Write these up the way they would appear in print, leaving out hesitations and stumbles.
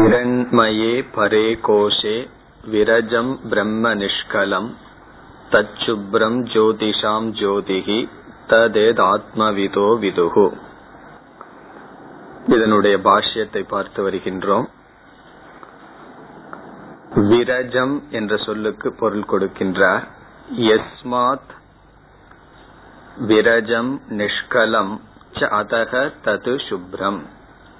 ஹிரண்மயே பரே கோஷே விரஜம் பிரம்ம நிஷ்கலம் தச்சுப்ரம் ஜோதிஷாம் ஜோதிஹி ததேத் ஆத்மவிதோ விதுஹு. இதனுடைய பாஷ்யத்தை பார்த்து வருகின்றோம். விரஜம் என்ற சொல்லுக்கு பொருள் கொடுக்கின்றார். யஸ்மாத் விரஜம் நிஷ்கலம் ச அதஹ தது சுப்ரம்.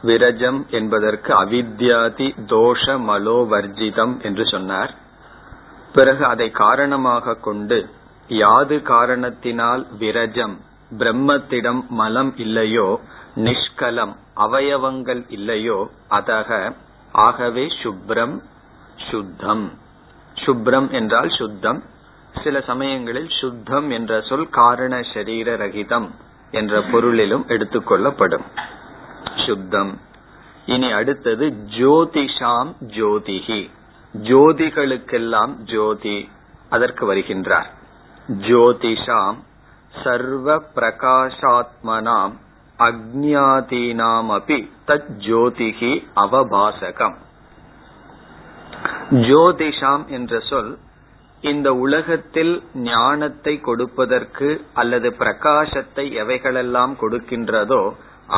விரஜம் என்பதற்கு அவித்யாதி தோஷ மலோவர்ஜிதம் என்று சொன்னார். பிறகு அதை காரணமாக கொண்டு யாது காரணத்தினால் விரஜம் பிரம்மத்திடம் மலம் இல்லையோ, நிஷ்கலம் அவயவங்கள் இல்லையோ, அதக ஆகவே சுப்ரம் சுத்தம். சுப்ரம் என்றால் சுத்தம். சில சமயங்களில் சுத்தம் என்ற சொல் காரண சரீர ரகிதம் என்ற பொருளிலும் எடுத்துக்கொள்ளப்படும். சுத்தம். இனி அடுத்தது ஜோதிஷாம் ஜோதிஹி. ஜோதிகளுக்கெல்லாம் ஜோதி. அதற்கு வருகின்றார். ஜோதிஷாம் சர்வ பிரகாசாத்மனாம் அக்ஞாதீனாம் அபி தத் ஜோதிஹி அவபாசகம். ஜோதிஷாம் என்ற சொல் இந்த உலகத்தில் ஞானத்தை கொடுப்பதற்கு அல்லது பிரகாசத்தை எவைகளெல்லாம் கொடுக்கின்றதோ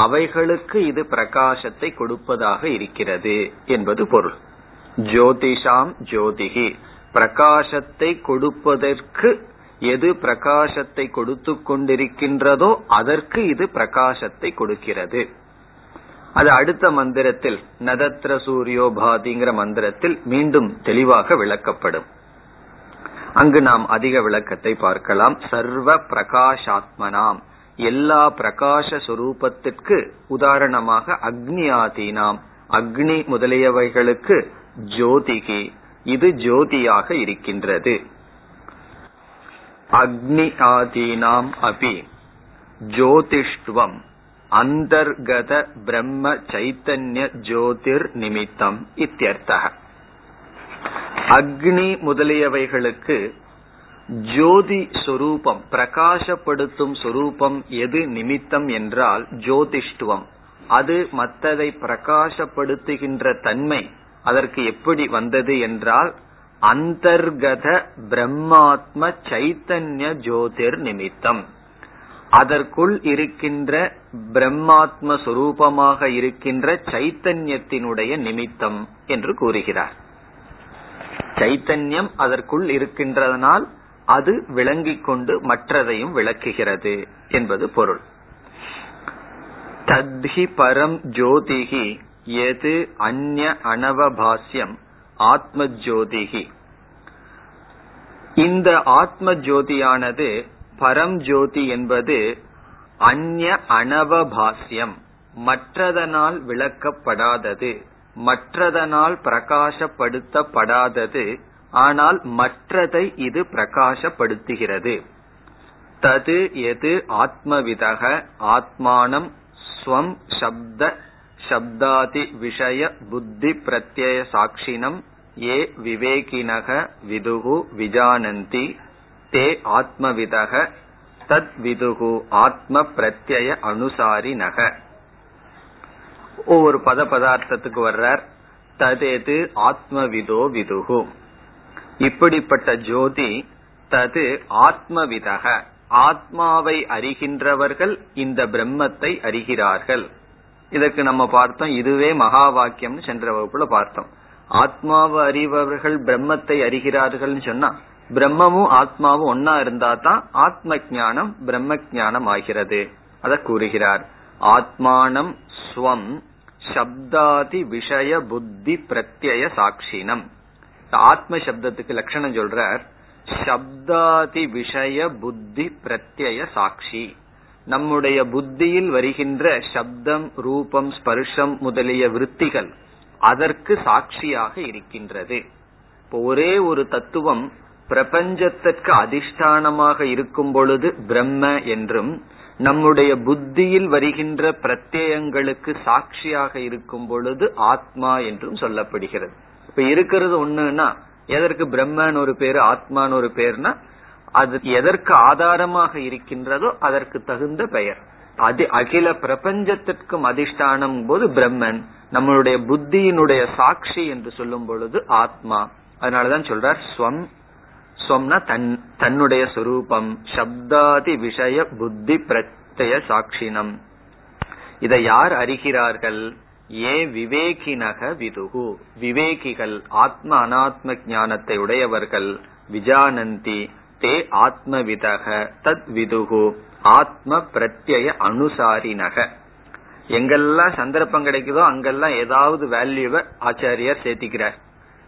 அவைகளுக்கு இது பிரகாசத்தை கொடுப்பதாக இருக்கிறது என்பது பொருள். ஜோதிஷாம் ஜோதிஹி பிரகாசத்தை கொடுப்பதற்கு எது பிரகாசத்தை கொடுத்து கொண்டிருக்கின்றதோ அதற்கு இது பிரகாசத்தை கொடுக்கிறது. அது அடுத்த மந்திரத்தில் நதத்ர சூரியோபாதிங்கிற மந்திரத்தில் மீண்டும் தெளிவாக விளக்கப்படும். அங்கு நாம் அதிக விளக்கத்தை பார்க்கலாம். சர்வ பிரகாஷாத்மனாம் எல்லா பிரகாச சொரூபத்திற்கு உதாரணமாக அக்னியாதீனாம் அக்னி முதலியவைகளுக்கு ஜோதிகி இது ஜோதியாக இருக்கின்றது. அக்னி ஆதீனாம் அபி ஜோதிஷ்டுவம் அந்தர்கத பிரம்ம சைத்தன்ய ஜோதிர் நிமித்தம் இத்தியர்த்தக. அக்னி முதலியவைகளுக்கு ஜோதி சொரூபம் பிரகாசப்படுத்தும் சொரூபம் எது நிமித்தம் என்றால் ஜோதிஷ்டுவம். அது மற்றதை பிரகாசப்படுத்துகின்ற தன்மை அதற்கு எப்படி வந்தது என்றால் அந்தர்கத பிரம்மாத்ம சைத்தன்ய ஜோதிர் நிமித்தம். அதற்குள் இருக்கின்ற பிரம்மாத்ம சொரூபமாக இருக்கின்ற சைத்தன்யத்தினுடைய நிமித்தம் என்று கூறுகிறார். சைத்தன்யம் அதற்குள் இருக்கின்றதனால் அது விளங்கிக் கொண்டு மற்றதையும் விளக்குகிறது என்பது பொருள். தத்ஹி பரம் ஜோதிஹி எது அன்ய அனவபாஸ்யம் ஆத்ம ஜோதிஹி. இந்த ஆத்ம ஜோதியானது பரம் ஜோதி என்பது அன்ய அனவபாஸ்யம் மற்றதனால் விளக்கப்படாதது, மற்றதனால் பிரகாசப்படுத்தப்படாதது, ஆனால் மற்றதை இது பிரகாசப்படுத்துகிறது. தது எது ஆத்மவிதக ஆத்மானம் ஸ்வம் சப்த சப்தாதி விஷய புத்தி பிரத்யய சாட்சினம் ஏ விவேகினக விதுகு விஜானந்தி தே ஆத்மவிதக தத் விதுகு ஆத்ம பிரத்யய அனுசாரி நக. ஒவ்வொரு பத பதார்த்தத்துக்கு வர்றார். ததேது ஆத்மவிதோ விதுகு. இப்படிப்பட்ட ஜோதி தது ஆத்மவிதக ஆத்மாவை அறிகின்றவர்கள் இந்த பிரம்மத்தை அறிகிறார்கள். இதற்கு நம்ம பார்த்தோம், இதுவே மகா வாக்கியம் சென்ற வகுப்புல பார்த்தோம். ஆத்மாவை அறிபவர்கள் பிரம்மத்தை அறிகிறார்கள் சொன்னா பிரம்மமும் ஆத்மாவும் ஒன்னா இருந்தா தான் ஆத்ம ஞானம் பிரம்ம ஞானம் ஆகிறது. அத கூறுகிறார். ஆத்மானம் ஸ்வம் சப்தாதி விஷய புத்தி பிரத்யய சாட்சினம். ஆத்ம சப்தத்துக்கு லட்சணம் சொல்றார். சப்தாதி விஷய புத்தி பிரத்யய சாட்சி. நம்முடைய புத்தியில் வருகின்ற சப்தம் ரூபம் ஸ்பர்ஷம் முதலிய விருத்திகள் அதற்கு சாட்சியாக இருக்கின்றது. இப்போ ஒரே ஒரு தத்துவம் பிரபஞ்சத்திற்கு அதிஷ்டானமாக இருக்கும் பொழுது பிரம்ம என்றும், நம்முடைய புத்தியில் வருகின்ற பிரத்யங்களுக்கு சாட்சியாக இருக்கும் பொழுது ஆத்மா என்றும் சொல்லப்படுகிறது. இப்ப இருக்கிறது ஒண்ணுன்னா எதற்கு பிரம்மன் ஒரு பேரு ஆத்மான்னு ஒரு பேர்னா அது எதற்கு ஆதாரமாக இருக்கின்றதோ அதற்கு தகுந்த பெயர். அது அகில பிரபஞ்சத்திற்கும் அதிஷ்டானம் போது பிரம்மன், நம்மளுடைய புத்தியினுடைய சாட்சி என்று சொல்லும் பொழுது ஆத்மா. அதனாலதான் சொல்றார் ஸ்வம், ஸ்வம்னா தன், தன்னுடைய சொரூபம். சப்தாதி விஷய புத்தி பிரத்ய சாட்சினம். இதை யார் அறிகிறார்கள்? ஏ விவேகினக விதுகு, விவேகிகள் ஆத்ம அனாத்ம ஞானத்தை உடையவர்கள். விஜானந்தி தே ஆத்மவிதக தத் விதுகு ஆத்ம பிரத்ய அனுசாரினக. எங்கெல்லாம் சந்தர்ப்பம் கிடைக்குதோ அங்கெல்லாம் ஏதாவது வேல்யூவை ஆச்சாரியர் சேர்த்திக்கிறார்.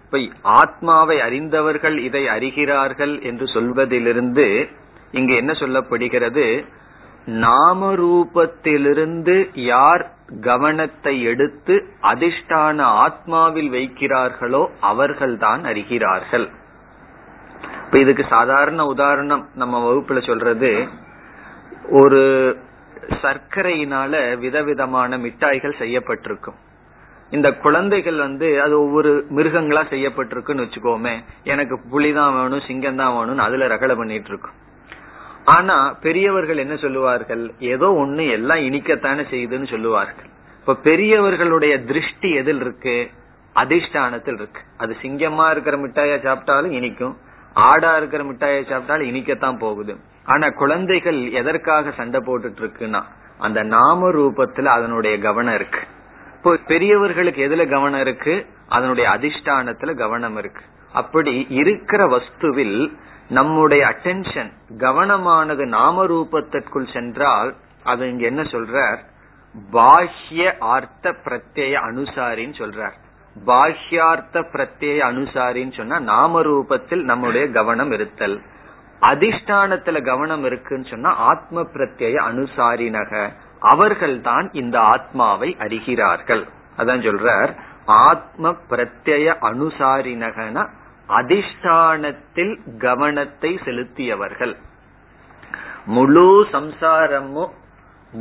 இப்ப ஆத்மாவை அறிந்தவர்கள் இதை அறிகிறார்கள் என்று சொல்வதிலிருந்து இங்கு என்ன சொல்லப்படுகிறது? நாம ரூபத்திலிருந்து யார் கவனத்தை எடுத்து அதிஷ்டான ஆத்மாவில் வைக்கிறார்களோ அவர்கள்தான் அறிகிறார்கள். இப்ப இதுக்கு சாதாரண உதாரணம் நம்ம வகுப்புல சொல்றது, ஒரு சர்க்கரையினால விதவிதமான மிட்டாய்கள் செய்யப்பட்டிருக்கும். இந்த குழந்தைகள் அது ஒவ்வொரு மிருகங்களா செய்யப்பட்டிருக்குன்னு வச்சுக்கோமே. எனக்கு புலிதான் வேணும், சிங்கம்தான் வேணும்னு அதுல ரகலை பண்ணிட்டு இருக்கும். ஆனா பெரியவர்கள் என்ன சொல்லுவார்கள்? ஏதோ ஒண்ணு எல்லாம் இனிக்கத்தானே செய்யுதுன்னு சொல்லுவார்கள். இப்ப பெரியவர்களுடைய திருஷ்டி எதில் இருக்கு? அதிஷ்டானத்தில் இருக்கு. அது சிங்கமா இருக்கிற மிட்டாயை சாப்பிட்டாலும் இனிக்கும், ஆடா இருக்கிற மிட்டாயை சாப்பிட்டாலும் இனிக்கத்தான் போகுது. ஆனா குழந்தைகள் எதற்காக சண்டை போட்டுட்டு இருக்குன்னா அந்த நாம ரூபத்துல அதனுடைய கவனம் இருக்கு. இப்போ பெரியவர்களுக்கு எதுல கவனம் இருக்கு? அதனுடைய அதிஷ்டானத்துல கவனம் இருக்கு. அப்படி இருக்கிற வஸ்துவில் நம்முடைய அட்டென்ஷன், கவனமானது நாம ரூபத்திற்குள் சென்றால் அது இங்க என்ன சொல்றார்? பாஹ்ய ஆர்த்த பிரத்ய அனுசாரின்னு சொல்றார். பாஹ்யார்த்த பிரத்ய அனுசாரின்னு சொன்னா நாம ரூபத்தில் நம்முடைய கவனம் இருத்தல், அதிஷ்டானத்துல கவனம் இருக்குன்னு சொன்னா ஆத்ம பிரத்ய அனுசாரினக, அவர்கள் தான் இந்த ஆத்மாவை அறிகிறார்கள். அதான் சொல்றார் ஆத்ம பிரத்ய அனுசாரினகன, அதிஷ்டானத்தில் கவனத்தை செலுத்தியவர்கள். முழு சம்சாரமும்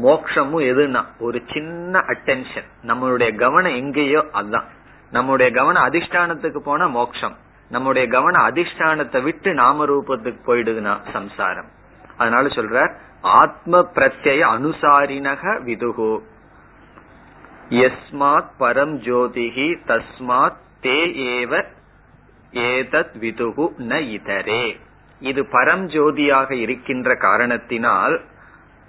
மோட்சமும் எதுனா ஒரு சின்ன அட்டென்ஷன், நம்மளுடைய கவனம் எங்கேயோ அதுதான். நம்முடைய கவனம் அதிஷ்டானத்துக்கு போனா மோட்சம், நம்முடைய கவனம் அதிஷ்டானத்தை விட்டு நாம ரூபத்துக்கு போயிடுதுன்னா சம்சாரம். அதனால சொல்ற ஆத்ம பிரத்ய அனுசாரினக விதுகு யஸ்மாத் பரம் ஜோதிஹி தஸ்மாத் தே ஏவ ஏதத் விதுகு ந இதரே. இது பரம் ஜோதியாக இருக்கின்ற காரணத்தினால்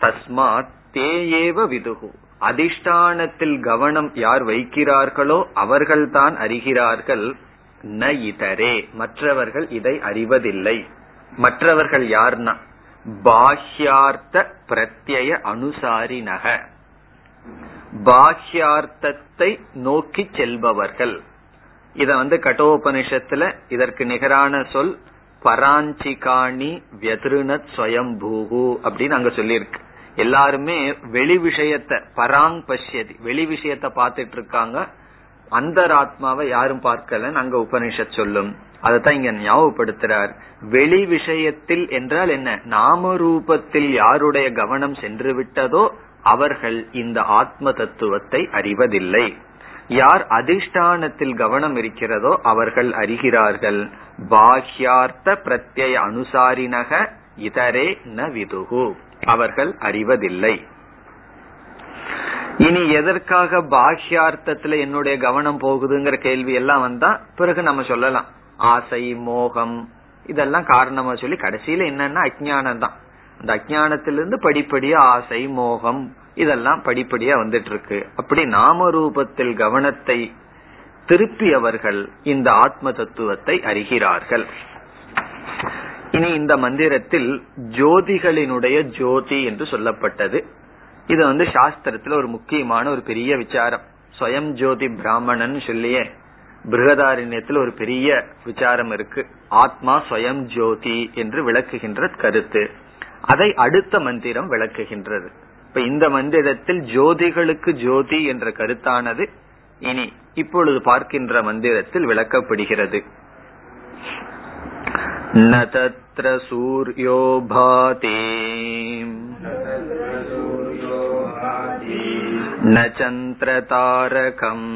தஸ்மாத் தே ஏவ விதுகு, அதிஷ்டானத்தில் கவனம் யார் வைக்கிறார்களோ அவர்கள்தான் அறிகிறார்கள். ந இதரே, மற்றவர்கள் இதை அறிவதில்லை. மற்றவர்கள் யார்னா பாஹ்யார்த்த பிரத்ய அனுசாரினக, பாஹ்யார்த்தத்தை நோக்கி செல்பவர்கள். இத கட்டோபனிஷத்துல இதற்கு நிகரான சொல் பராஞ்சிகாணி வியத்ருணத் ஸ்வயம்பூஹு அப்படின்னு அங்க சொல்லியிருக்கு. எல்லாருமே வெளி விஷயத்தை, பராங் பஷ்யதி, வெளி விஷயத்த பாத்துட்டு இருக்காங்க, அந்தராத்மாவை யாரும் பார்க்கலன்னு அங்க உபனிஷத் சொல்லும். அதத்தான் இங்க ஞாபகப்படுத்துறார். வெளி விஷயத்தில் என்றால் என்ன? நாம ரூபத்தில் யாருடைய கவனம் சென்று விட்டதோ அவர்கள் இந்த ஆத்ம தத்துவத்தை அறிவதில்லை. யார் அதிஷ்டானத்தில் கவனம் இருக்கிறதோ அவர்கள் அறிகிறார்கள். பாஹ்யார்த்த பிரத்ய அனுசாரினக இதரே ந விதுகு, அவர்கள் அறிவதில்லை. இனி எதற்காக பாஹ்யார்த்தத்துல என்னுடைய கவனம் போகுதுங்கிற கேள்வி எல்லாம் வந்தா பிறகு நம்ம சொல்லலாம் ஆசை, மோகம், இதெல்லாம் காரணமா சொல்லி கடைசியில என்னன்னா அஜ்ஞானம் தான். அந்த அஜ்ஞானத்திலிருந்து படிப்படியா ஆசை, மோகம் இதெல்லாம் படிப்படியா வந்துட்டு இருக்கு. அப்படி நாம ரூபத்தில் கவனத்தை திருப்பியவர்கள் இந்த ஆத்ம தத்துவத்தை அறிகிறார்கள். இனி இந்த மந்திரத்தில் ஜோதிகளினுடைய ஜோதி என்று சொல்லப்பட்டது. இது சாஸ்திரத்துல ஒரு முக்கியமான ஒரு பெரிய விசாரம். ஸ்வயம் ஜோதி பிராமணன் சொல்லியே பிருகதாரண்யத்தில் ஒரு பெரிய விசாரம் இருக்கு. ஆத்மா ஸ்வயம் ஜோதி என்று விளக்குகின்ற கருத்து அதை அடுத்த மந்திரம் விளக்குகின்றது. இப்ப இந்த மந்திரத்தில் ஜோதிகளுக்கு ஜோதி என்ற கருத்தானது இனி இப்பொழுது பார்க்கின்ற மந்திரத்தில் விளக்கப்படுகிறது. ந தத்ர சூர்யோ பாதி ந சந்திர தாரகம்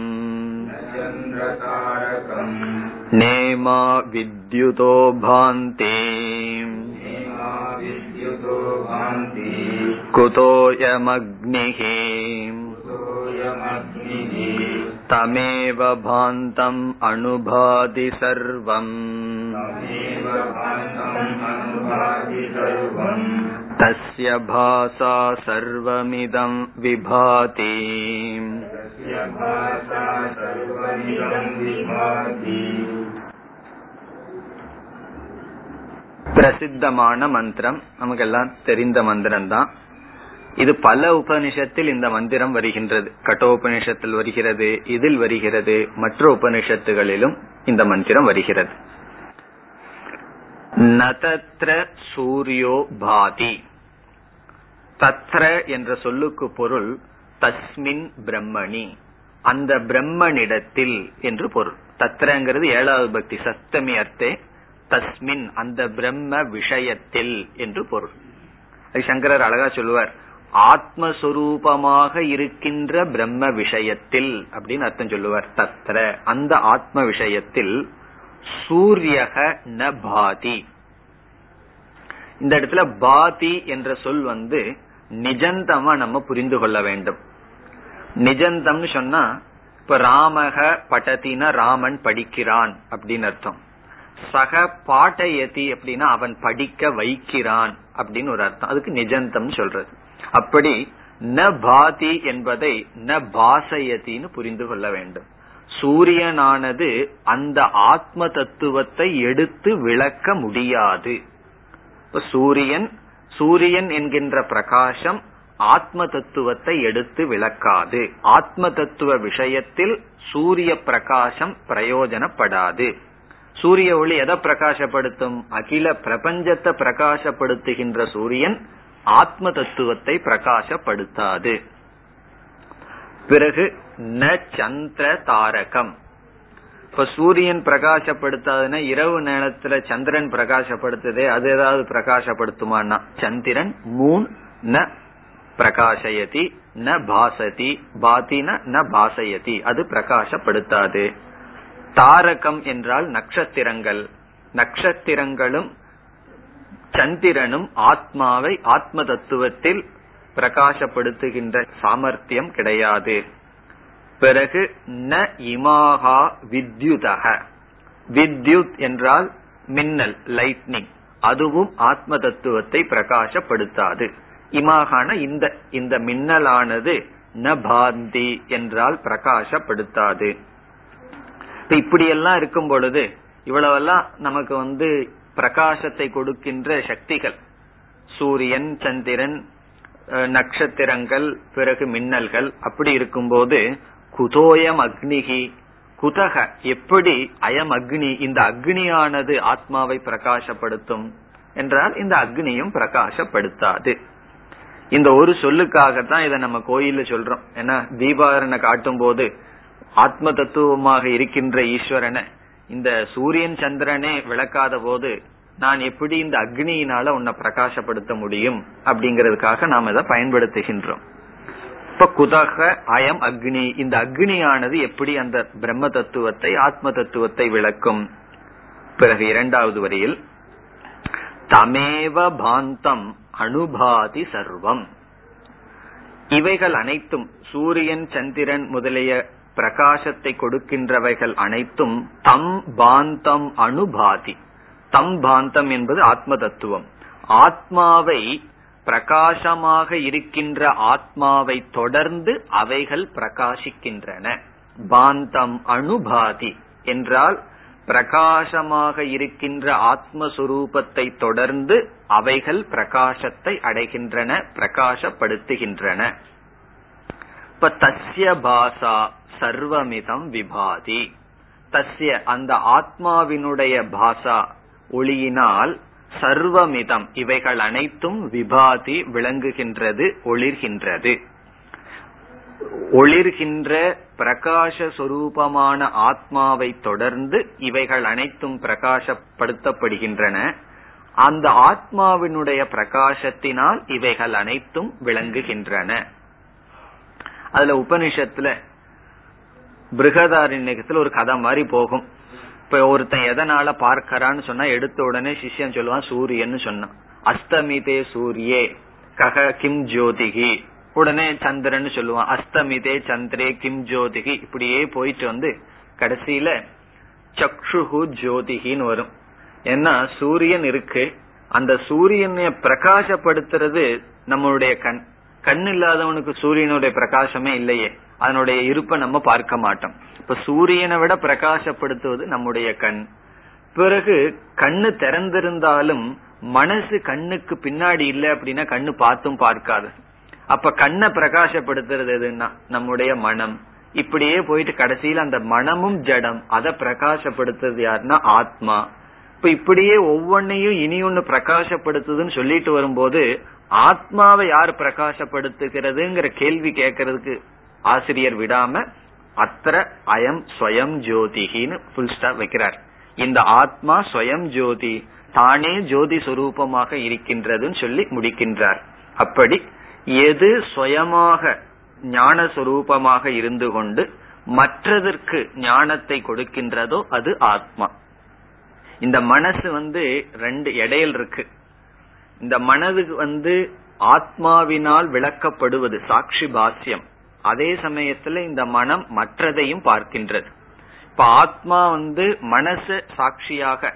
நேமா வித்யுதோ பாந்தி குதோயம் அக்னிஹி தமேவ பாந்தம் அனுபாதி சர்வம் தஸ்ய பாசா சர்வமிதம் விபாதி. பிரசித்தமான மந்திரம், நமக்கெல்லாம் தெரிந்த மந்திரம் தான் இது. பல உபனிஷத்தில் இந்த மந்திரம் வருகின்றது. கடோபனிஷத்தில் வருகிறது, இதில் வருகிறது, மற்ற உபனிஷத்துகளிலும் இந்த மந்திரம் வருகிறது. நதத்ர சூர்யோ பாதி. தத்ர என்ற சொல்லுக்கு பொருள் தஸ்மின் பிரம்மணி, அந்த பிரம்மனிடத்தில் என்று பொருள். தத்ரங்கிறது ஏழாவது பக்தி சப்தமி அர்த்தே தஸ்மின், அந்த பிரம்ம விஷயத்தில் என்று பொருள். சங்கரர் அழகா சொல்லுவார், ஆத்மஸ்வரூபமாக இருக்கின்ற பிரம்ம விஷயத்தில் அப்படின்னு அர்த்தம் சொல்லுவார். தத்ர அந்த ஆத்ம விஷயத்தில் சூரியக ந பாதி. இந்த இடத்துல பாதி என்ற சொல் வந்து நிஜந்தமா நம்ம புரிந்து கொள்ள வேண்டும். நிஜந்தம் சொன்னா இப்ப ராமக படத்தின ராமன் படிக்கிறான் அப்படின்னு அர்த்தம். சக பாட்டயதி அப்படின்னா அவன் படிக்க வைக்கிறான் அப்படின்னு ஒரு அர்த்தம். அதுக்கு நிஜந்தம் சொல்றது. அப்படி ந பாதி என்பதை ந பாசயத்தின்னு புரிந்து கொள்ள வேண்டும். சூரியனானது அந்த ஆத்ம தத்துவத்தை எடுத்து விளக்க முடியாது. சூரியன் என்கின்ற பிரகாசம் ஆத்ம தத்துவத்தை எடுத்து விளக்காது. ஆத்ம தத்துவ விஷயத்தில் சூரிய பிரகாசம் பிரயோஜனப்படாது. சூரிய ஒளி எதை பிரகாசப்படுத்தும்? அகில பிரபஞ்சத்தை பிரகாசப்படுத்துகின்ற சூரியன் ஆத்ம தத்துவத்தை பிரகாசப்படுத்தாது. பிறகு ந சந்திர தாரகம். இப்ப சூரியன் பிரகாசப்படுத்தாதுன்னா இரவு நேரத்துல சந்திரன் பிரகாசப்படுத்துதே, அது ஏதாவது பிரகாசப்படுத்துமான்னா சந்திரன் மூன் ந பிரகாசயதி ந பாசதி, பாதினா ந பாசயதி, அது பிரகாசப்படுத்தாது. தாரகம் என்றால் நட்சத்திரங்கள். நட்சத்திரங்களும் சந்திரனும் ஆத்மாவை ஆத்ம தத்துவத்தில் பிரகாசப்படுத்துகின்ற சாமர்த்தியம் கிடையாது. பிறகு ந இமாஹா வித்யுதஹ. வித்யுத் என்றால் மின்னல், லைட்னிங். அதுவும் ஆத்ம தத்துவத்தை பிரகாசப்படுத்தாது. இமாகான இந்த மின்னலானது ந பாந்தி என்றால் பிரகாசப்படுத்தாது. இப்படியெல்லாம் இருக்கும் பொழுது இவ்வளவெல்லாம் நமக்கு வந்து பிரகாசத்தை கொடுக்கின்ற சக்திகள் சூரியன், சந்திரன், நட்சத்திரங்கள், பிறகு மின்னல்கள். அப்படி இருக்கும்போது குதோயம் அக்னிகி, குதக எப்படி அயம் அக்னி, இந்த அக்னியானது ஆத்மாவை பிரகாசப்படுத்தும் என்றால் இந்த அக்னியும் பிரகாசப்படுத்தாது. இந்த ஒரு சொல்லுக்காகத்தான் இதை நம்ம கோயில்ல சொல்றோம். ஏன்னா தீபாரனை காட்டும் போது ஆத்ம தத்துவமாக இருக்கின்ற ஈஸ்வரனை இந்த சூரியன் சந்திரனே விளக்காத போது நான் எப்படி இந்த அக்னியினால உன்னை பிரகாசப்படுத்த முடியும் அப்படிங்கறதுக்காக நாம் இதை பயன்படுத்துகின்றோம். இப்ப குதக அயம் அக்னி, இந்த அக்னியானது எப்படி அந்த பிரம்ம தத்துவத்தை ஆத்ம தத்துவத்தை விளக்கும். பிறகு இரண்டாவது வரியில் தமேவ பாந்தம் அனுபாதி சர்வம். இவைகள் அனைத்தும் சூரியன் சந்திரன் முதலிய பிரகாசத்தை கொடுக்கின்றவைகள் அனைத்தும் தம் பாந்தம் அனுபாதி. தம் பாந்தம் என்பது ஆத்ம தத்துவம். ஆத்மாவை பிரகாசமாக இருக்கின்ற ஆத்மாவை தொடர்ந்து அவைகள் பிரகாசிக்கின்றன. பாந்தம் அனுபாதி என்றால் பிரகாசமாக இருக்கின்ற ஆத்மஸ்வரூபத்தை தொடர்ந்து அவைகள் பிரகாசத்தை அடைகின்றன, பிரகாசப்படுத்துகின்றன. இப்ப தஸ்ய பாசா சர்வமிதம் விபாதி. தஸ்ய அந்த ஆத்மாவினுடைய பாசா ஒளியினால் சர்வமிதம் இவைகள் அனைத்தும் விபாதி விளங்குகின்றது, ஒளிர்கின்றது. ஒளிர்கின்ற பிரகாச சொரூபமான ஆத்மாவை தொடர்ந்து இவைகள் அனைத்தும் பிரகாசப்படுத்தப்படுகின்றன. அந்த ஆத்மாவினுடைய பிரகாசத்தினால் இவைகள் அனைத்தும் விளங்குகின்றன. அதுல உபனிஷத்துல பிருகதாரண்யத்துல ஒரு கதை மாதிரி போகும். இப்ப ஒருத்தன் எதனால பார்க்கறான்னு சொன்னா எடுத்த உடனே சிஷ்யன் சொல்லுவான் சூரியன்னு சொன்னான். அஸ்தமிதே சூரியே கஹ கிம் ஜோதிகி உடனே சந்திரன்னு சொல்லுவான், அஸ்தமிதே சந்திரே கிம் ஜோதிகி, இப்படியே போயிட்டு வந்து கடைசியில சக்ஷுஹு ஜோதிகின்னு வரும். ஏன்னா சூரியன் இருக்கு, அந்த சூரியனை பிரகாசப்படுத்துறது நம்மளுடைய கண். கண் இல்லாதவனுக்கு சூரியனுடைய பிரகாசமே இல்லையே, அதனுடைய இருப்பை நம்ம பார்க்க மாட்டோம். இப்ப சூரியனை விட பிரகாசப்படுத்துவது நம்முடைய கண். பிறகு கண்ணு திறந்திருந்தாலும் மனசு கண்ணுக்கு பின்னாடி இல்லை அப்படின்னா கண்ணு பார்த்தும் பார்க்காது. அப்ப கண்ணை பிரகாசப்படுத்துறது எதுன்னா நம்முடைய மனம். இப்படியே போயிட்டு கடைசியில் அந்த மனமும் ஜடம், அதை பிரகாசப்படுத்துறது யாருன்னா ஆத்மா. இப்ப இப்படியே ஒவ்வொன்னையும் இனி ஒன்னு பிரகாசப்படுத்துதுன்னு சொல்லிட்டு வரும்போது ஆத்மாவை யார் பிரகாசப்படுத்துகிறதுங்கிற கேள்வி கேட்கறதுக்கு ஆசிரியர் விடாம அத்திர அயம் ஸ்வயம் ஜோதிகின்னு ஃபுல் ஸ்டாப் வைக்கிறார். இந்த ஆத்மா ஸ்வயம் ஜோதி, தானே ஜோதி சுரூபமாக இருக்கின்றதுன்னு சொல்லி முடிக்கின்றார். அப்படி எது சுயமாக ஞான சுரூபமாக இருந்து கொண்டு மற்றதற்கு ஞானத்தை கொடுக்கின்றதோ அது ஆத்மா. இந்த மனசு ரெண்டு இடையில் இருக்கு. இந்த மனதுக்கு ஆத்மாவினால் விளக்கப்படுவது சாட்சி பாஸ்யம். அதே சமயத்துல இந்த மனம் மற்றதையும் பார்க்கின்றது. இப்ப ஆத்மா மனச சாட்சியாக,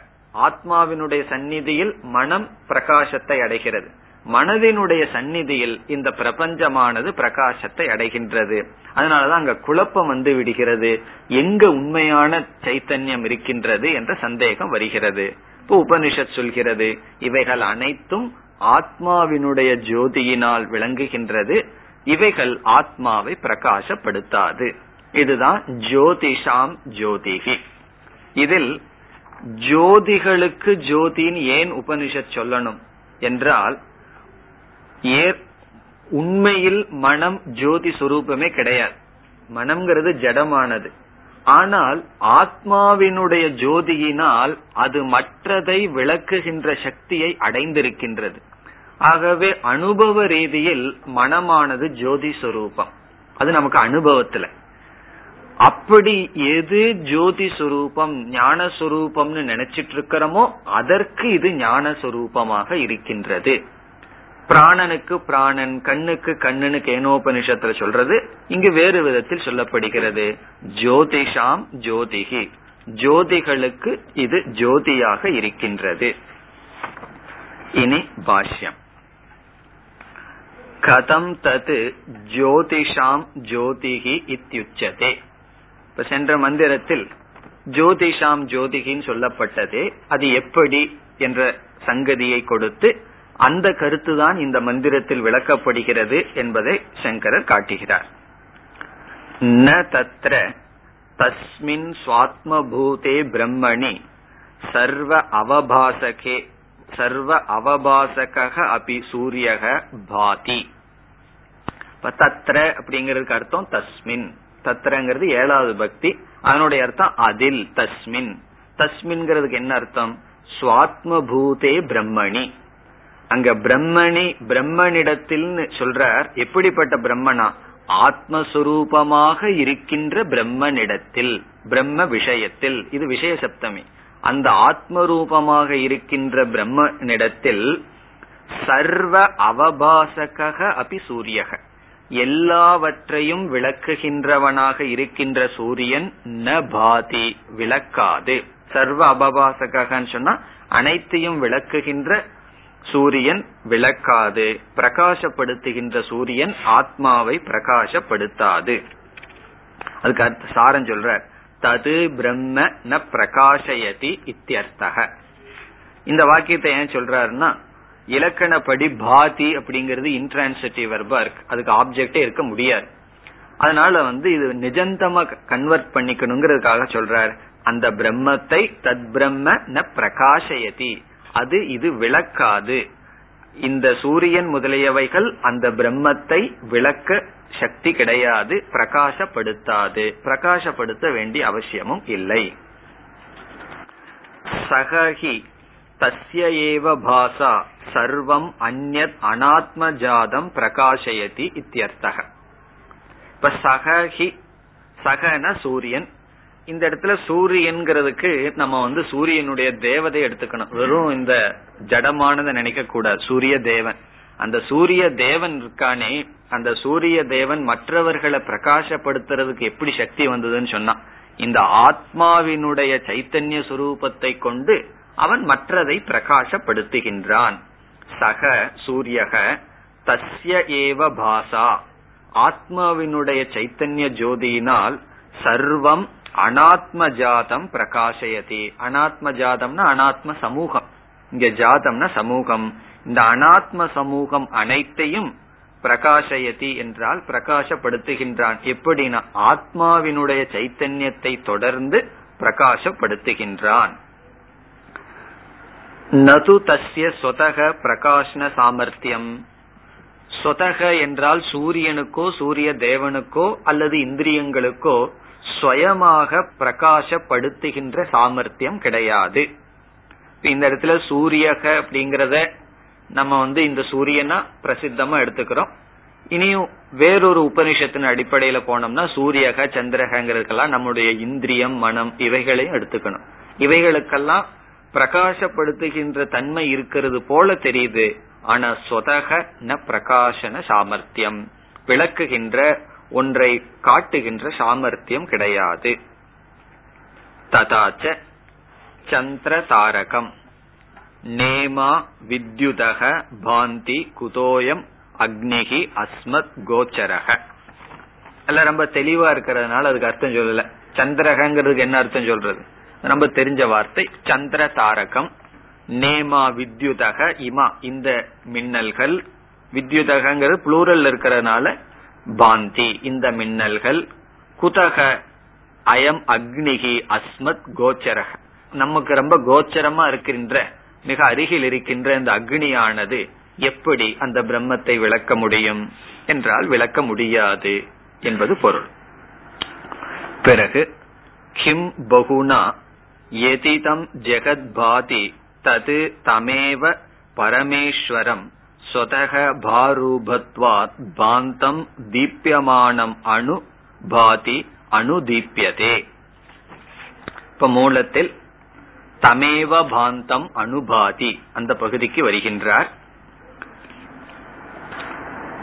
ஆத்மாவினுடைய சந்நிதியில் மனம் பிரகாசத்தை அடைகிறது, மனதினுடைய சந்நிதியில் இந்த பிரபஞ்சமானது பிரகாசத்தை அடைகின்றது. அதனாலதான் அங்க குழப்பம் விடுகிறது, எங்க உண்மையான சைத்தன்யம் இருக்கின்றது என்ற சந்தேகம் வருகிறது. இப்போ உபனிஷத் சொல்கிறது, இவைகள் அனைத்தும் ஆத்மாவினுடைய ஜோதியினால் விளங்குகின்றது, இவைகள் ஆத்மாவை பிரகாசப்படுத்தாது. இதுதான் ஜோதிஷாம் ஜோதிகி. இதில் ஜோதிகளுக்கு ஜோதின்னு ஏன் உபனிஷத் சொல்லணும் என்றால், உண்மையில் மனம் ஜோதி சுரூபமே கிடையாது, மனம்ங்கிறது ஜடமானது. ஆனால் ஆத்மாவினுடைய ஜோதியினால் அது மற்றதை விளக்குகின்ற சக்தியை அடைந்திருக்கின்றது. ஆகவே அனுபவ ரீதியில் மனமானது ஜோதி சுரூபம், அது நமக்கு அனுபவத்துல. அப்படி எது ஜோதி சுரூபம் ஞான சுரூபம்னு நினைச்சிட்டு இருக்கிறோமோ அதற்கு இது ஞான சுரூபமாக இருக்கின்றது. பிராணனுக்கு பிராணன், கண்ணுக்கு கண்ணுன்னு கேனோபனிஷத்துல சொல்றது, இங்கு வேறு விதத்தில் சொல்லப்படுகிறது. ஜோதிஷாம் ஜோதிகி, ஜோதிகளுக்கு இது ஜோதியாக இருக்கின்றது. இனி பாஷ்யம். கதம் தது ஜோதிஷாம் ஜோதிகி இத்யுச்சதே. இப்ப சென்ற மந்திரத்தில் ஜோதிஷாம் ஜோதிகின்னு சொல்லப்பட்டதே அது எப்படி என்ற சங்கதியை கொடுத்து அந்த கருத்துதான் இந்த மந்திரத்தில் விளக்கப்படுகிறது என்பதை சங்கரர் காட்டுகிறார். ந தத்ர தஸ்மின் ஸ்வாத்மபூதே பிரம்மணி சர்வ அவபாசகே சர்வ அவபாசக அபி சூரியக பாதி. தத்ர அப்படிங்கிறதுக்கு அர்த்தம் தஸ்மின், தத்ரங்கிறது ஏழாவது பக்தி, அதனுடைய அர்த்தம் அதில். தஸ்மின் தஸ்மின்ங்கிறதுக்கு என்ன அர்த்தம்? ஸ்வாத்மபூதே பிரம்மணி. அங்க பிரம்மணி, பிரம்மனிடத்தில் சொல்றார். எப்படிப்பட்ட பிரம்மனா? ஆத்மஸ்வரூபமாக இருக்கின்ற பிரம்மனிடத்தில், பிரம்ம விஷயத்தில். இது விஷய சப்தமி. அந்த ஆத்மரூபமாக இருக்கின்ற பிரம்மனிடத்தில் சர்வ அவபாசக அபி சூரியக, எல்லாவற்றையும் விளக்குகின்றவனாக இருக்கின்ற சூரியன் ந பாதி, விளக்காது. சர்வ அவபாசகன்னு சொன்னா அனைத்தையும் விளக்குகின்ற சூரியன் விளக்காது, பிரகாசப்படுத்துகின்ற சூரியன் ஆத்மாவை பிரகாசப்படுத்தாது. அதுக்கு அர்த்த சாரம் சொல்ற தது பிரம்ம ந பிரகாசயதி இத்தியர்த்தக. இந்த வாக்கியத்தை ஏன் சொல்றாருன்னா, இலக்கணப்படி பாதி அப்படிங்கிறது இன்ட்ரான்சிட்டிவ் வெர்பா இருக்கு, அதுக்கு ஆப்ஜெக்டே இருக்க முடியாது. அதனால இது நிஜந்தமா கன்வெர்ட் பண்ணிக்கணுங்கிறதுக்காக சொல்றார். அந்த பிரம்மத்தை தத் பிரம்ம ந பிரகாசயதி, அது இது விளக்காது. இந்த சூரியன் முதலியவைகள் அந்த பிரம்மத்தை விளக்க சக்தி கிடையாது, பிரகாசப்படுத்தாது, பிரகாசப்படுத்த வேண்டிய அவசியமும் இல்லை. சகஹி தஸ்ய ஏவ பாசா சர்வம் அந்யத் அநாத்மஜாதம் பிரகாசயதி இத்யர்த்தக. இப்ப சகஹி, சகன சூரியன். இந்த இடத்துல சூரியன்கிறதுக்கு நம்ம சூரியனுடைய தேவதை எடுத்துக்கணும், வெறும் இந்த ஜடமானதை நினைக்க கூடாது. சூரிய தேவன், அந்த சூரிய தேவன் இருக்கானே அந்த சூரிய தேவன் மற்றவர்களை பிரகாசப்படுத்துறதுக்கு எப்படி சக்தி வந்ததுன்னு சொன்னா, இந்த ஆத்மாவினுடைய சைத்தன்ய சுரூபத்தை கொண்டு அவன் மற்றதை பிரகாசப்படுத்துகின்றான். சக சூரியக தஸ்ய ஏவ பாசா, ஆத்மாவினுடைய சைத்தன்ய ஜோதியினால் சர்வம் அனாத்மஜாதம் பிரகாசயதி. அனாத்மஜாதம்னா அனாத்ம சமூகம், இங்க ஜாதம்னா சமூகம். இந்த அனாத்ம சமூகம் அனைத்தையும் பிரகாசயதி என்றால் பிரகாசப்படுத்துகின்றான். எப்படின்னா ஆத்மாவினுடைய சைத்தன்யத்தை தொடர்ந்து பிரகாசப்படுத்துகின்றான். நது தஸ்ய ஸ்வதக பிரகாசன சாமர்த்தியம். ஸ்வதக என்றால் சூரியனுக்கோ சூரிய தேவனுக்கோ அல்லது இந்திரியங்களுக்கோ ஸ்வயமாக பிரகாசப்படுத்துகின்ற சாமர்த்தியம் கிடையாது. இந்த இடத்துல சூரியக அப்படிங்கறத நம்ம இந்த சூரியனா பிரசித்தமா எடுத்துக்கிறோம். இனியும் வேறொரு உபனிஷத்தின் அடிப்படையில போனோம்னா சூரியக சந்திரகங்கிறதுக்கெல்லாம் நம்முடைய இந்திரியம் மனம் இவைகளையும் எடுத்துக்கணும். இவைகளுக்கெல்லாம் பிரகாசப்படுத்துகின்ற தன்மை இருக்கிறது போல தெரியுது, ஆனா சொதக ந பிரகாசன சாமர்த்தியம், விளக்குகின்ற ஒன்றை காட்டுகின்ற சாமர்த்தியம் கிடையாது. ததாச்ச சந்திர தாரகம் நேமா வித்யுதக பாந்தி குதோயம் அக்னிகி அஸ்மத் கோச்சரக. எல்லாம் ரொம்ப தெளிவா இருக்கிறதுனால அதுக்கு அர்த்தம் சொல்லல. சந்திரகங்கிறதுக்கு என்ன அர்த்தம் சொல்றது, ரொம்ப தெரிஞ்ச வார்த்தை. சந்திர தாரகம் நேமா வித்யுதக இமா, இந்த மின்னல்கள், வித்யுதகங்கிறது புளூரல் இருக்கிறதுனால பாந்தி இந்த மின்னல்கள், குதக அயம் அக்னிகி அஸ்மத் கோச்சரக நமக்கு ரொம்ப கோச்சரமா இருக்கின்ற மிக அருகில் இருக்கின்ற இந்த அக்னியானது எப்படி அந்த பிரம்மத்தை விளக்க முடியும் என்றால் விளக்க முடியாது என்பது பொருள். பிறகு கிம் பகுனா எதிதம் ஜெகத் பாதி தது தமேவ பரமேஸ்வரம் ஸ்வதஹ பாரூபத்வாத் பாந்தம் தீப்யமானம் அணு பாதி அணுதீப்யதே. இப்ப மூலத்தில் தமேவ பாந்தம் அனுபாதி அந்த பகுதிக்கு வருகின்றார்.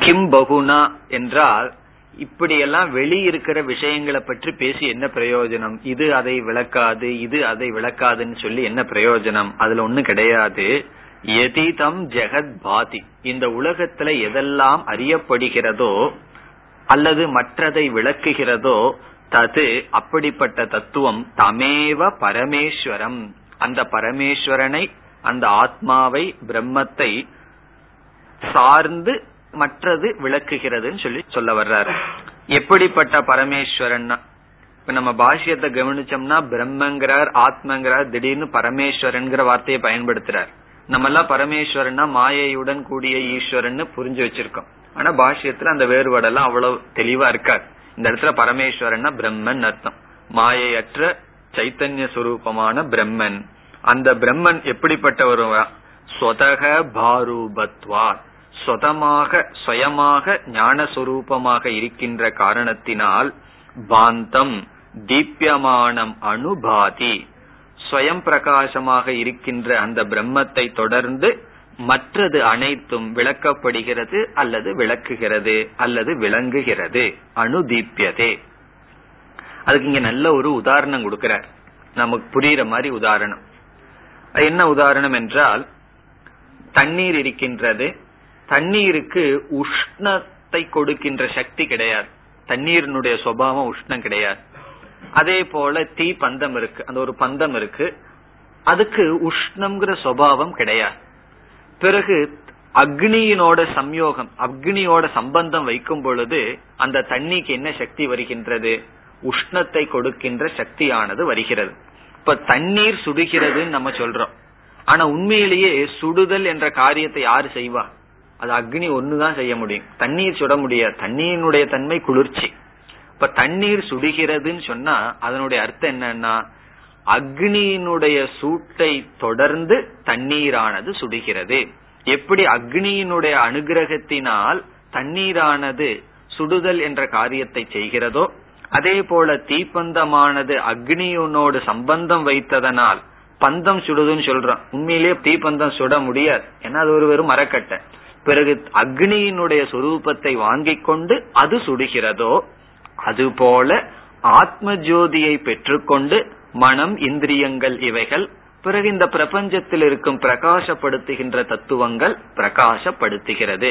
கிம் பகுனா என்றால் இப்படியெல்லாம் வெளியிருக்கிற விஷயங்களை பற்றி பேசி என்ன பிரயோஜனம், இது அதை விளக்காது இது அதை விளக்காதுன்னு சொல்லி என்ன பிரயோஜனம், அதுல ஒண்ணும் கிடையாது. எதிதம் ஜெகத் பாதி, இந்த உலகத்துல எதெல்லாம் அறியப்படுகிறதோ அல்லது மற்றதை விளக்குகிறதோ தது அப்படிப்பட்ட தத்துவம் தமேவ பரமேஸ்வரம் அந்த பரமேஸ்வரனை அந்த ஆத்மாவை பிரம்மத்தை சார்ந்து மற்றது விளக்குகிறதுன்னு சொல்ல வர்றாரு. எப்படிப்பட்ட பரமேஸ்வரன், நம்ம பாஷ்யத்தை கவனிச்சோம்னா பிரம்மங்கிறார் ஆத்மங்கிறார், திடீர்னு பரமேஸ்வரன் வார்த்தையை பயன்படுத்துறார். நம்ம எல்லாம் பரமேஸ்வரன்னா மாயையுடன் கூடிய ஈஸ்வரன் புரிஞ்சு வச்சிருக்கோம். ஆனா பாஷ்யத்துல அந்த வேறுபாடெல்லாம் அவ்வளவு தெளிவா இருக்காது. இந்த இடத்துல பரமேஸ்வரன்னா பிரம்மன் அர்த்தம், மாயையற்ற சைத்தன்ய சுரூபமான பிரம்மன். அந்த பிரம்மன் எப்படிப்பட்டவருவா, ஸ்வதஹ பாரூபத்வா சொதமாக சுயமாக ஞானஸ்வரூபமாக இருக்கின்ற காரணத்தினால் பாந்தம் தீப்யமானம் அனுபாதி ஸ்வயம் பிரகாசமாக இருக்கின்ற அந்த பிரம்மத்தை தொடர்ந்து மற்றது அனைத்தும் விளக்கப்படுகிறது அல்லது விளக்குகிறது அல்லது விளங்குகிறது அனுதீப்யதே. அதுக்கு இங்க நல்ல ஒரு உதாரணம் கொடுக்கிறார், நமக்கு புரியுற மாதிரி உதாரணம். என்ன உதாரணம் என்றால், தண்ணீர் இருக்கின்றது, தண்ணீருக்கு உஷ்ணத்தை கொடுக்கின்ற சக்தி கிடையாது, தண்ணீரினுடைய சுபாவம் உஷ்ணம் கிடையாது. அதே போல தீ பந்தம் இருக்கு, அந்த ஒரு பந்தம் இருக்கு, அதுக்கு உஷ்ணம்ங்கிற சுபாவம் கிடையாது. பிறகு அக்னியினோட சம்யோகம் அக்னியோட சம்பந்தம் வைக்கும் பொழுது அந்த தண்ணிக்கு என்ன சக்தி வருகின்றது, உஷ்ணத்தை கொடுக்கின்ற சக்தியானது வருகிறது. இப்ப தண்ணீர் சுடுகிறதுன்னு நம்ம சொல்றோம், ஆனா உண்மையிலேயே சுடுதல் என்ற காரியத்தை யாரு செய்வா, அது அக்னி ஒண்ணுதான் செய்ய முடியும், தண்ணீர் சுட முடியாது. தண்ணீருடைய தன்மை குளிர்ச்சி. இப்ப தண்ணீர் சுடுகிறதுன்னு சொன்னா அதனுடைய அர்த்தம் என்னன்னா அக்னியினுடைய சூட்டை தொடர்ந்து தண்ணீரானது சுடுகிறது. எப்படி அக்னியினுடைய அனுகிரகத்தினால் தண்ணீரானது சுடுதல் என்ற காரியத்தை செய்கிறதோ அதே போல தீப்பந்தமானது அக்னியினோடு சம்பந்தம் வைத்ததனால் பந்தம் சுடுதுன்னு சொல்றோம். உண்மையிலேயே தீப்பந்தம் சுட முடியாது, ஏன்னா அது ஒரு வெறும் மரக்கட்டை. பிறகு அக்னியினுடைய சொரூபத்தை வாங்கிக் கொண்டு அது சுடுகிறதோ அதுபோல ஆத்ம ஜோதியை பெற்றுக்கொண்டு மனம், இந்திரியங்கள் இவைகள் பிறகு இந்த பிரபஞ்சத்தில் இருக்கும் பிரகாசப்படுத்துகின்ற தத்துவங்கள் பிரகாசப்படுத்துகிறது.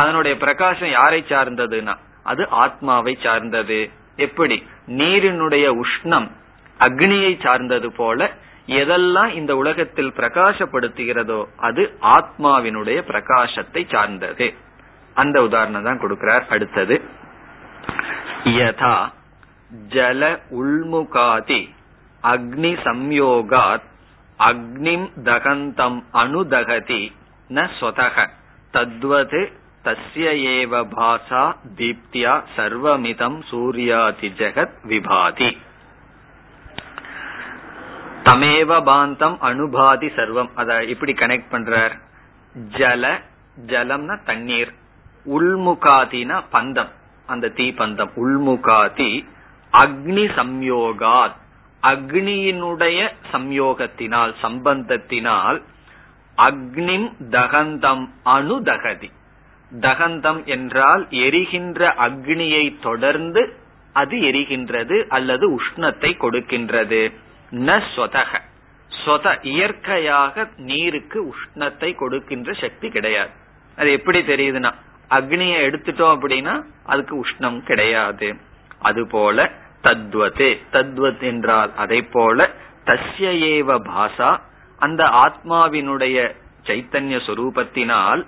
அதனுடைய பிரகாசம் யாரை சார்ந்ததுன்னா அது ஆத்மாவை சார்ந்தது. எப்படி நீரினுடைய உஷ்ணம் அக்னியை சார்ந்தது போல எதெல்லாம் இந்த உலகத்தில் பிரகாசப்படுத்துகிறதோ அது ஆத்மாவினுடைய பிரகாசத்தை சார்ந்தது. அந்த உதாரணம் தான் கொடுக்கிறார். அடுத்தது யதா ஜல உள்முகாதி அக்னி சம்யோகாத் அக்னிம் தகந்தம் அனுதகதி ந ஸ்வதஹ தத்வது தஸ்ய ஏவ பாசா தீப்தியா சர்வமிதம் சூர்யாதி ஜெகத் விபாதி தமேவ பாந்தம் அனுபாதி சர்வம். அத இப்படி கனெக்ட் பண்றார். ஜல, ஜலம்னா தண்ணீர், உள்முகாதினா பந்தம், அந்த தீ பந்தம் உள்முகாதி, அக்னி சம்யோகாத் அக்னியினுடைய சம்யோகத்தினால் சம்பந்தத்தினால், அக்னிம் தகந்தம் அனுதகதி, தகந்தம் என்றால் எரிகின்ற அக்னியை தொடர்ந்து அது எரிகின்றது அல்லது உஷ்ணத்தை கொடுக்கின்றது. ந ஸ்வதஹ, ஸ்வத இயற்கையாக நீருக்கு உஷ்ணத்தை கொடுக்கின்ற சக்தி கிடையாது. அது எப்படி தெரியுதுன்னா அக்னியை எடுத்துட்டோம் அப்படின்னா அதுக்கு உஷ்ணம் கிடையாது. அதுபோல தத்வதே, தத்வத் என்றால் அதை போல, தஸ்ய ஏவ பாசா அந்த ஆத்மாவினுடைய சைத்தன்ய சொரூபத்தினால்,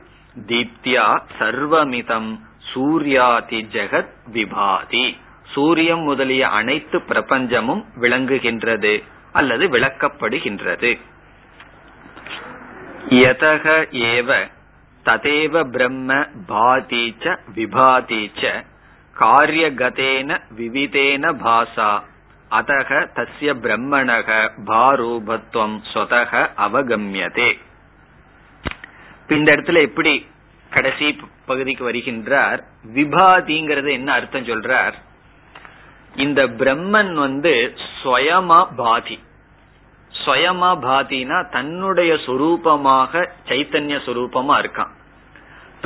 தீப்தியா சர்வமிதம் சூர்யாதி ஜெகத் விபாதி சூரியம் முதலிய அனைத்து பிரபஞ்சமும் விளங்குகின்றது அல்லது விளக்கப்படுகின்றது. யதஹ ஏவ ததேவ பிரம்ம பாதிச்ச விபாதிச்ச காரியகதேன விவிதேன பாசா அதஹ தஸ்ய பிரம்மணக பாரூபத்வம் ஸ்வதஹ அவகம்யதே. இந்த இடத்துல எப்படி கடைசி பகுதிக்கு வருகின்றார். விபாதிங்கிறது என்ன அர்த்தம் சொல்றார். இந்த பிரம்மன் ஸ்வயமா பாதி, ஸ்வயமா பாதினா தன்னுடைய சொரூபமாக சைத்தன்ய சொரூபமா இருக்கான்.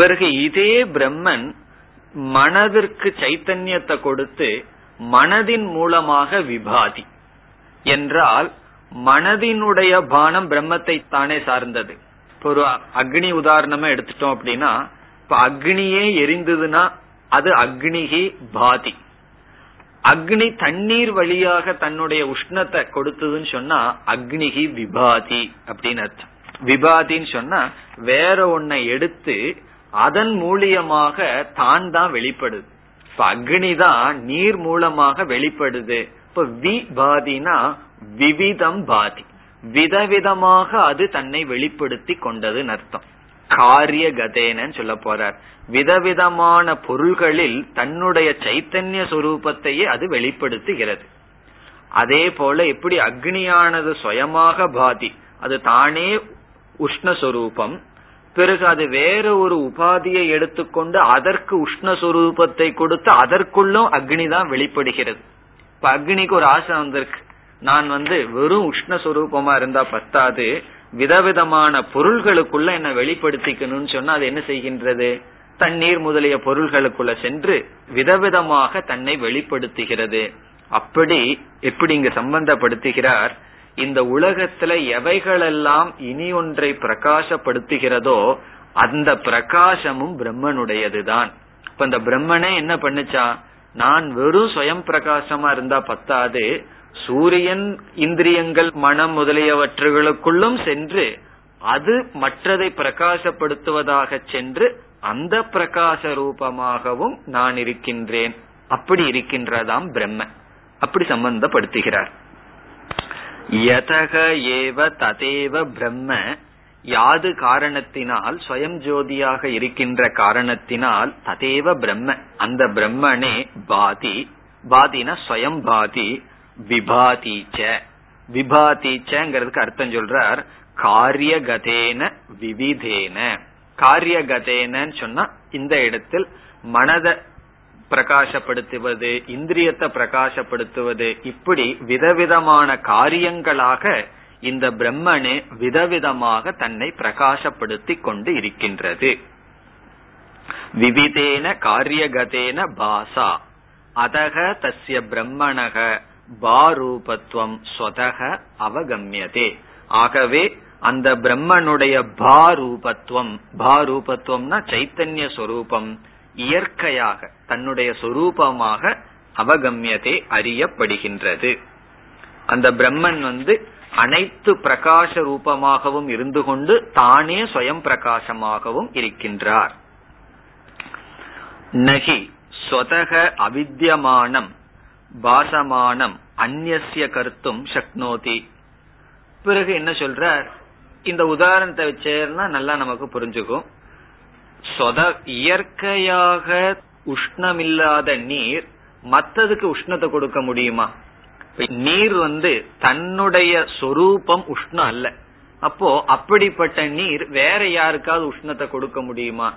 பிறகு இதே பிரம்மன் மனதிற்கு சைத்தன்யத்தை கொடுத்து மனதின் மூலமாக விபாதி என்றால் மனதினுடைய பானம் பிரம்மத்தை தானே சார்ந்தது. ஒரு அக்னி உதாரணமா எடுத்துட்டோம் அப்படின்னா, இப்ப அக்னியே எரிந்ததுன்னா அது அக்னிகி பாதி. அக்னி தண்ணீர் வழியாக தன்னுடைய உஷ்ணத்தை கொடுத்ததுன்னு சொன்னா அக்னிகி விபாதி அப்படின்னு அர்த்தம். விபாதின்னு சொன்னா வேற ஒன்னை எடுத்து அதன் மூலியமாக தான் தான் வெளிப்படுது. இப்ப அக்னி தான் நீர் மூலமாக வெளிப்படுது. இப்ப விபாதினா விவிதம் பாதி, விதவிதமாக அது தன்னை வெளிப்படுத்தி கொண்டதுன்னு அர்த்தம். காரிய கதேனன்னு சொல்ல போறார். விதவிதமான பொருள்களில் தன்னுடைய சைத்தன்ய சுரூபத்தையே அது வெளிப்படுத்துகிறது. அதே போல எப்படி அக்னியானது சுயமாக பாதி, அது தானே உஷ்ணஸ்வரூபம், பிறகு அது வேற ஒரு உபாதியை எடுத்துக்கொண்டு அதற்கு உஷ்ணஸ்வரூபத்தை கொடுத்து அதற்குள்ளும் அக்னி தான் வெளிப்படுகிறது. இப்ப அக்னிக்கு ஒரு ஆசை வந்திருக்கு, நான் வெறும் உஷ்ணஸ்வரூபமா இருந்தா பத்தாது, விதவிதமான பொருள்களுக்குள்ள என்ன வெளிப்படுத்திக்கணும்னு சொன்னா அது என்ன செய்கின்றது, தண்ணீர் முதலிய பொருள்களுக்குள்ள சென்று விதவிதமாக தன்னை வெளிப்படுத்துகிறது. அப்படி எப்படி இங்கு சம்பந்தப்படுத்துகிறார். இந்த உலகத்துல எவைகளெல்லாம் இனி ஒன்றை பிரகாசப்படுத்துகிறதோ அந்த பிரகாசமும் பிரம்மனுடையதுதான். இப்ப இந்த பிரம்மனே என்ன பண்ணுச்சா, நான் வெறும் சுயம் பிரகாசமா இருந்தா பத்தாது, சூரியன் இந்திரியங்கள் மனம் முதலியவற்றுகளுக்குள்ளும் சென்று அது மற்றதை பிரகாசப்படுத்துவதாக சென்று அந்த பிரகாச ரூபமாகவும் நான் இருக்கின்றேன். அப்படி இருக்கின்றதாம் பிரம்ம. அப்படி சம்பந்தப்படுத்துகிறார். யதக ஏவ ததேவ பிரம்ம யாது காரணத்தினால், ஸ்வயம் ஜோதியாக இருக்கின்ற காரணத்தினால், ததேவ பிரம்ம அந்த பிரம்மனே பாதி, பாதினா ஸ்வயம் பாதி, விபாதிச்ச, விபாதிச்சங்கிறதுக்கு அர்த்தம் சொல்றார் காரியகதேன விவிதேன. காரியகதேனன்னு சொன்னா இந்த இடத்தில் மனதை பிரகாசப்படுத்துவது, இந்திரியத்தை பிரகாசப்படுத்துவது, இப்படி விதவிதமான காரியங்களாக இந்த பிரம்மனே விதவிதமாக தன்னை பிரகாசப்படுத்தி கொண்டு இருக்கின்றது. விவிதேன காரியகதேன பாசா அதக தஸ்ய பிரம்மணக பாரூபத்துவம் ஸ்வதக அவகம்யதே. ஆகவே அந்த பிரம்மனுடைய பாரூபத்துவம், பாரூபத்துவம்னா சைத்தன்ய சொரூபம், இயற்கையாக தன்னுடைய சொரூபமாக அவகம்யதே அறியப்படுகின்றது. அந்த பிரம்மன் அனைத்து பிரகாச ரூபமாகவும் இருந்து கொண்டு தானே ஸ்வயம் பிரகாசமாகவும் இருக்கின்றார். நகி ஸ்வதக அவித்யமானம் பாசமானம் அந்நிய கர்த்தும் சக்னோதி. பிறகு என்ன சொல்றார்? இந்த உதாரணத்தை வச்சேன்னா நல்லா நமக்கு புரிஞ்சுக்கும். இயற்கையாக உஷ்ணமில்லாத நீர் மற்றதுக்கு உஷ்ணத்தை கொடுக்க முடியுமா? நீர் தன்னுடைய சொரூபம் உஷ்ணம் அல்ல. அப்போ அப்படிப்பட்ட நீர் வேற யாருக்காவது உஷ்ணத்தை கொடுக்க முடியுமா?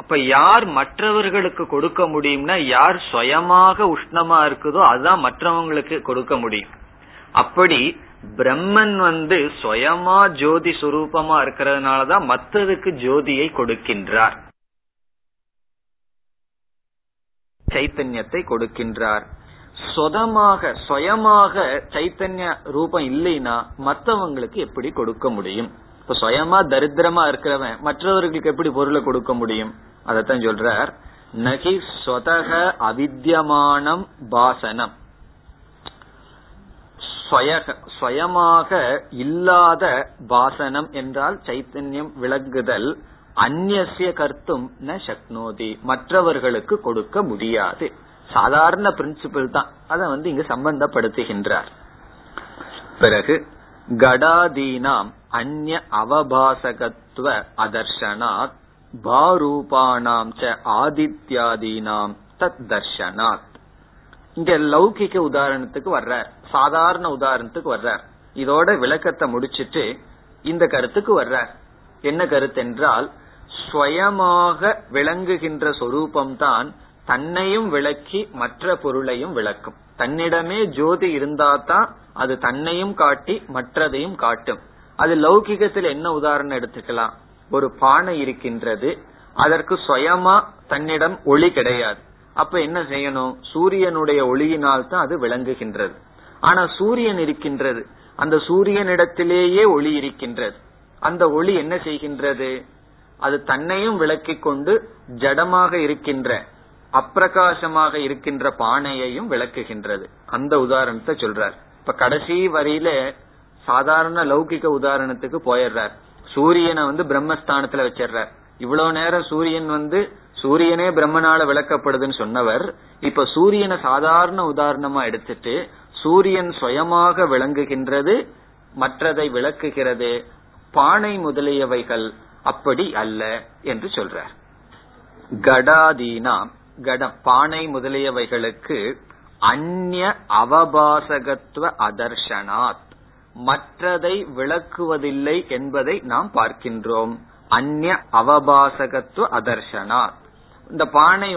அப்ப யார் மற்றவர்களுக்கு கொடுக்க முடியும்னா யார் சுயமாக உஷ்ணமா இருக்குதோ அதுதான் மற்றவங்களுக்கு கொடுக்க முடியும். அப்படி பிரம்மன் சுயமா ஜோதி சுரூபமா இருக்கிறதுனாலதான் மற்றதுக்கு ஜோதியை கொடுக்கின்றார், சைத்தன்யத்தை கொடுக்கின்றார். சொதமாக சுயமாக சைத்தன்ய ரூபம் இல்லைன்னா மற்றவங்களுக்கு எப்படி கொடுக்க முடியும்? இப்ப சுயமா தரித்திரமா இருக்கிறவன் மற்றவர்களுக்கு எப்படி பொருளை கொடுக்க முடியும்? அதத்தான் சொல்றார், நகி ஸ்வதஹ அவித்யமானம் பாசனம். சுயமாக இல்லாத பாசனம் என்றால் சைத்தன்யம் விளங்குதல். அந்நிய கர்த்தும் ந சக்னோதி, மற்றவர்களுக்கு கொடுக்க முடியாது. சாதாரண பிரின்சிபிள் தான், அதை இங்கு சம்பந்தப்படுத்துகின்றார். பிறகு கடாதீனாம் அந்நிய அவபாசகத்துவ அதர்ஷனாத் பாரூபானாம் ச ஆதித்யாதீனாம் தத் தர்ஷனாத். இங்க லௌகிக உதாரணத்துக்கு வர்றார், சாதாரண உதாரணத்துக்கு வர்றார். இதோட விளக்கத்தை முடிச்சிட்டு இந்த கருத்துக்கு வர்றார். என்ன கருத்து என்றால், ஸ்வயமாக விளங்குகின்ற சொரூபம்தான் தன்னையும் விளக்கி மற்ற பொருளையும் விளக்கும். தன்னிடமே ஜோதி இருந்தாதான் அது தன்னையும் காட்டி மற்றதையும் காட்டும். அது லௌகிகத்தில் என்ன உதாரணம் எடுத்துக்கலாம்? ஒரு பானை இருக்கின்றது, அதற்கு சுயமா தன்னிடம் ஒளி கிடையாது. அப்ப என்ன செய்யணும்? சூரியனுடைய ஒளியினால் தான் அது விளங்குகின்றது. ஆனா சூரியன் இருக்கின்றது, அந்த சூரியனிடத்திலேயே ஒளி இருக்கின்றது. அந்த ஒளி என்ன செய்கின்றது? அது தன்னையும் விளக்கிக் கொண்டு ஜடமாக இருக்கின்ற அப்பிரகாசமாக இருக்கின்ற பானையையும் விளக்குகின்றது. அந்த உதாரணத்தை சொல்றார். இப்ப கடைசி வரியில சாதாரண லௌகிக உதாரணத்துக்கு போயிடுறார். சூரியனை பிரம்மஸ்தானத்துல வச்சிடறார். இவ்வளவு நேரம் சூரியன் சூரியனே பிரம்மனால விளக்கப்படுதுன்னு சொன்னவர் இப்ப சூரியனை சாதாரண உதாரணமா எடுத்துட்டு சூரியன் சுயமாக விளங்குகின்றது, மற்றதை விளக்குகிறது, பானை முதலியவைகள் அப்படி அல்ல என்று சொல்றார். கடாதீனாம், பானை முதலியவைகளுக்கு அந்நிய அவபாசகத்துவ அதர்ஷனாத் மற்றதை விளக்குவதில்லை என்பதை நாம் பார்க்கின்றோம். அந்நிய அவபாசகத்துவ அதர்ஷனாத். இந்த பானை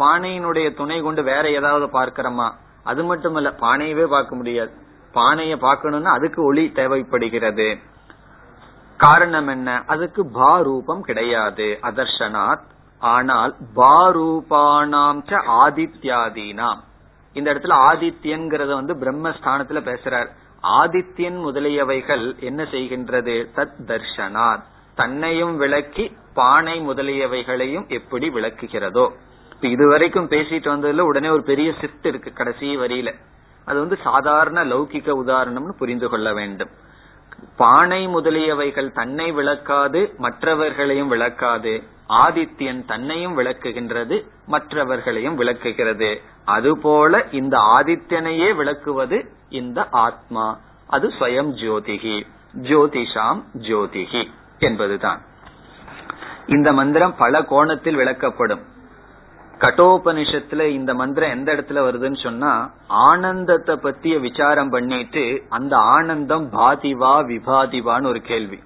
பானையினுடைய துணை கொண்டு வேற ஏதாவது பார்க்கிறோமா? அது மட்டுமல்ல, பானையவே பார்க்க முடியாது. பானையை பார்க்கணும்னா அதுக்கு ஒளி தேவைப்படுகிறது. காரணம் என்ன? அதுக்கு பாரூபம் கிடையாது. அதர்ஷனாத். ஆனால் பாரூபானாம் ச ஆதித்யாதீனாம், இந்த இடத்துல ஆதித்யன்கிறத பிரம்மஸ்தானத்துல பேசுறார். ஆதித்யன் முதலியவைகள் என்ன செய்கின்றது? தத் தர்ஷனாத், தன்னையும் விளக்கி பானை முதலியவைகளையும் எப்படி விளக்குகிறதோ. இப்ப இதுவரைக்கும் பேசிட்டு வந்ததுல உடனே ஒரு பெரிய சிஃப்ட் இருக்கு கடைசி வரியில. அது சாதாரண லௌகிக உதாரணம்னு புரிந்து கொள்ள வேண்டும். பானை முதலியவைகள் தன்னை விளக்காது மற்றவர்களையும் விளக்காது. ஆதித்யன் தன்னையும் விளக்குகின்றது, மற்றவர்களையும் விளக்குகிறது. அதுபோல இந்த ஆதித்யனையே விளக்குவது இந்த ஆத்மா. அது ஸ்வயம் ஜோதிகி, ஜோதிஷாம் ஜோதிகி என்பதுதான். இந்த மந்திரம் பல கோணத்தில் விளக்கப்படும். கட்டோபனிஷத்துல இந்த மந்திரம் எந்த இடத்துல வருதுன்னு சொன்னா, ஆனந்தத்தை பத்திய விசாரம் பண்ணிட்டு அந்த ஆனந்தம் பாதிவா விபாதிவான்னு ஒரு கேள்வி.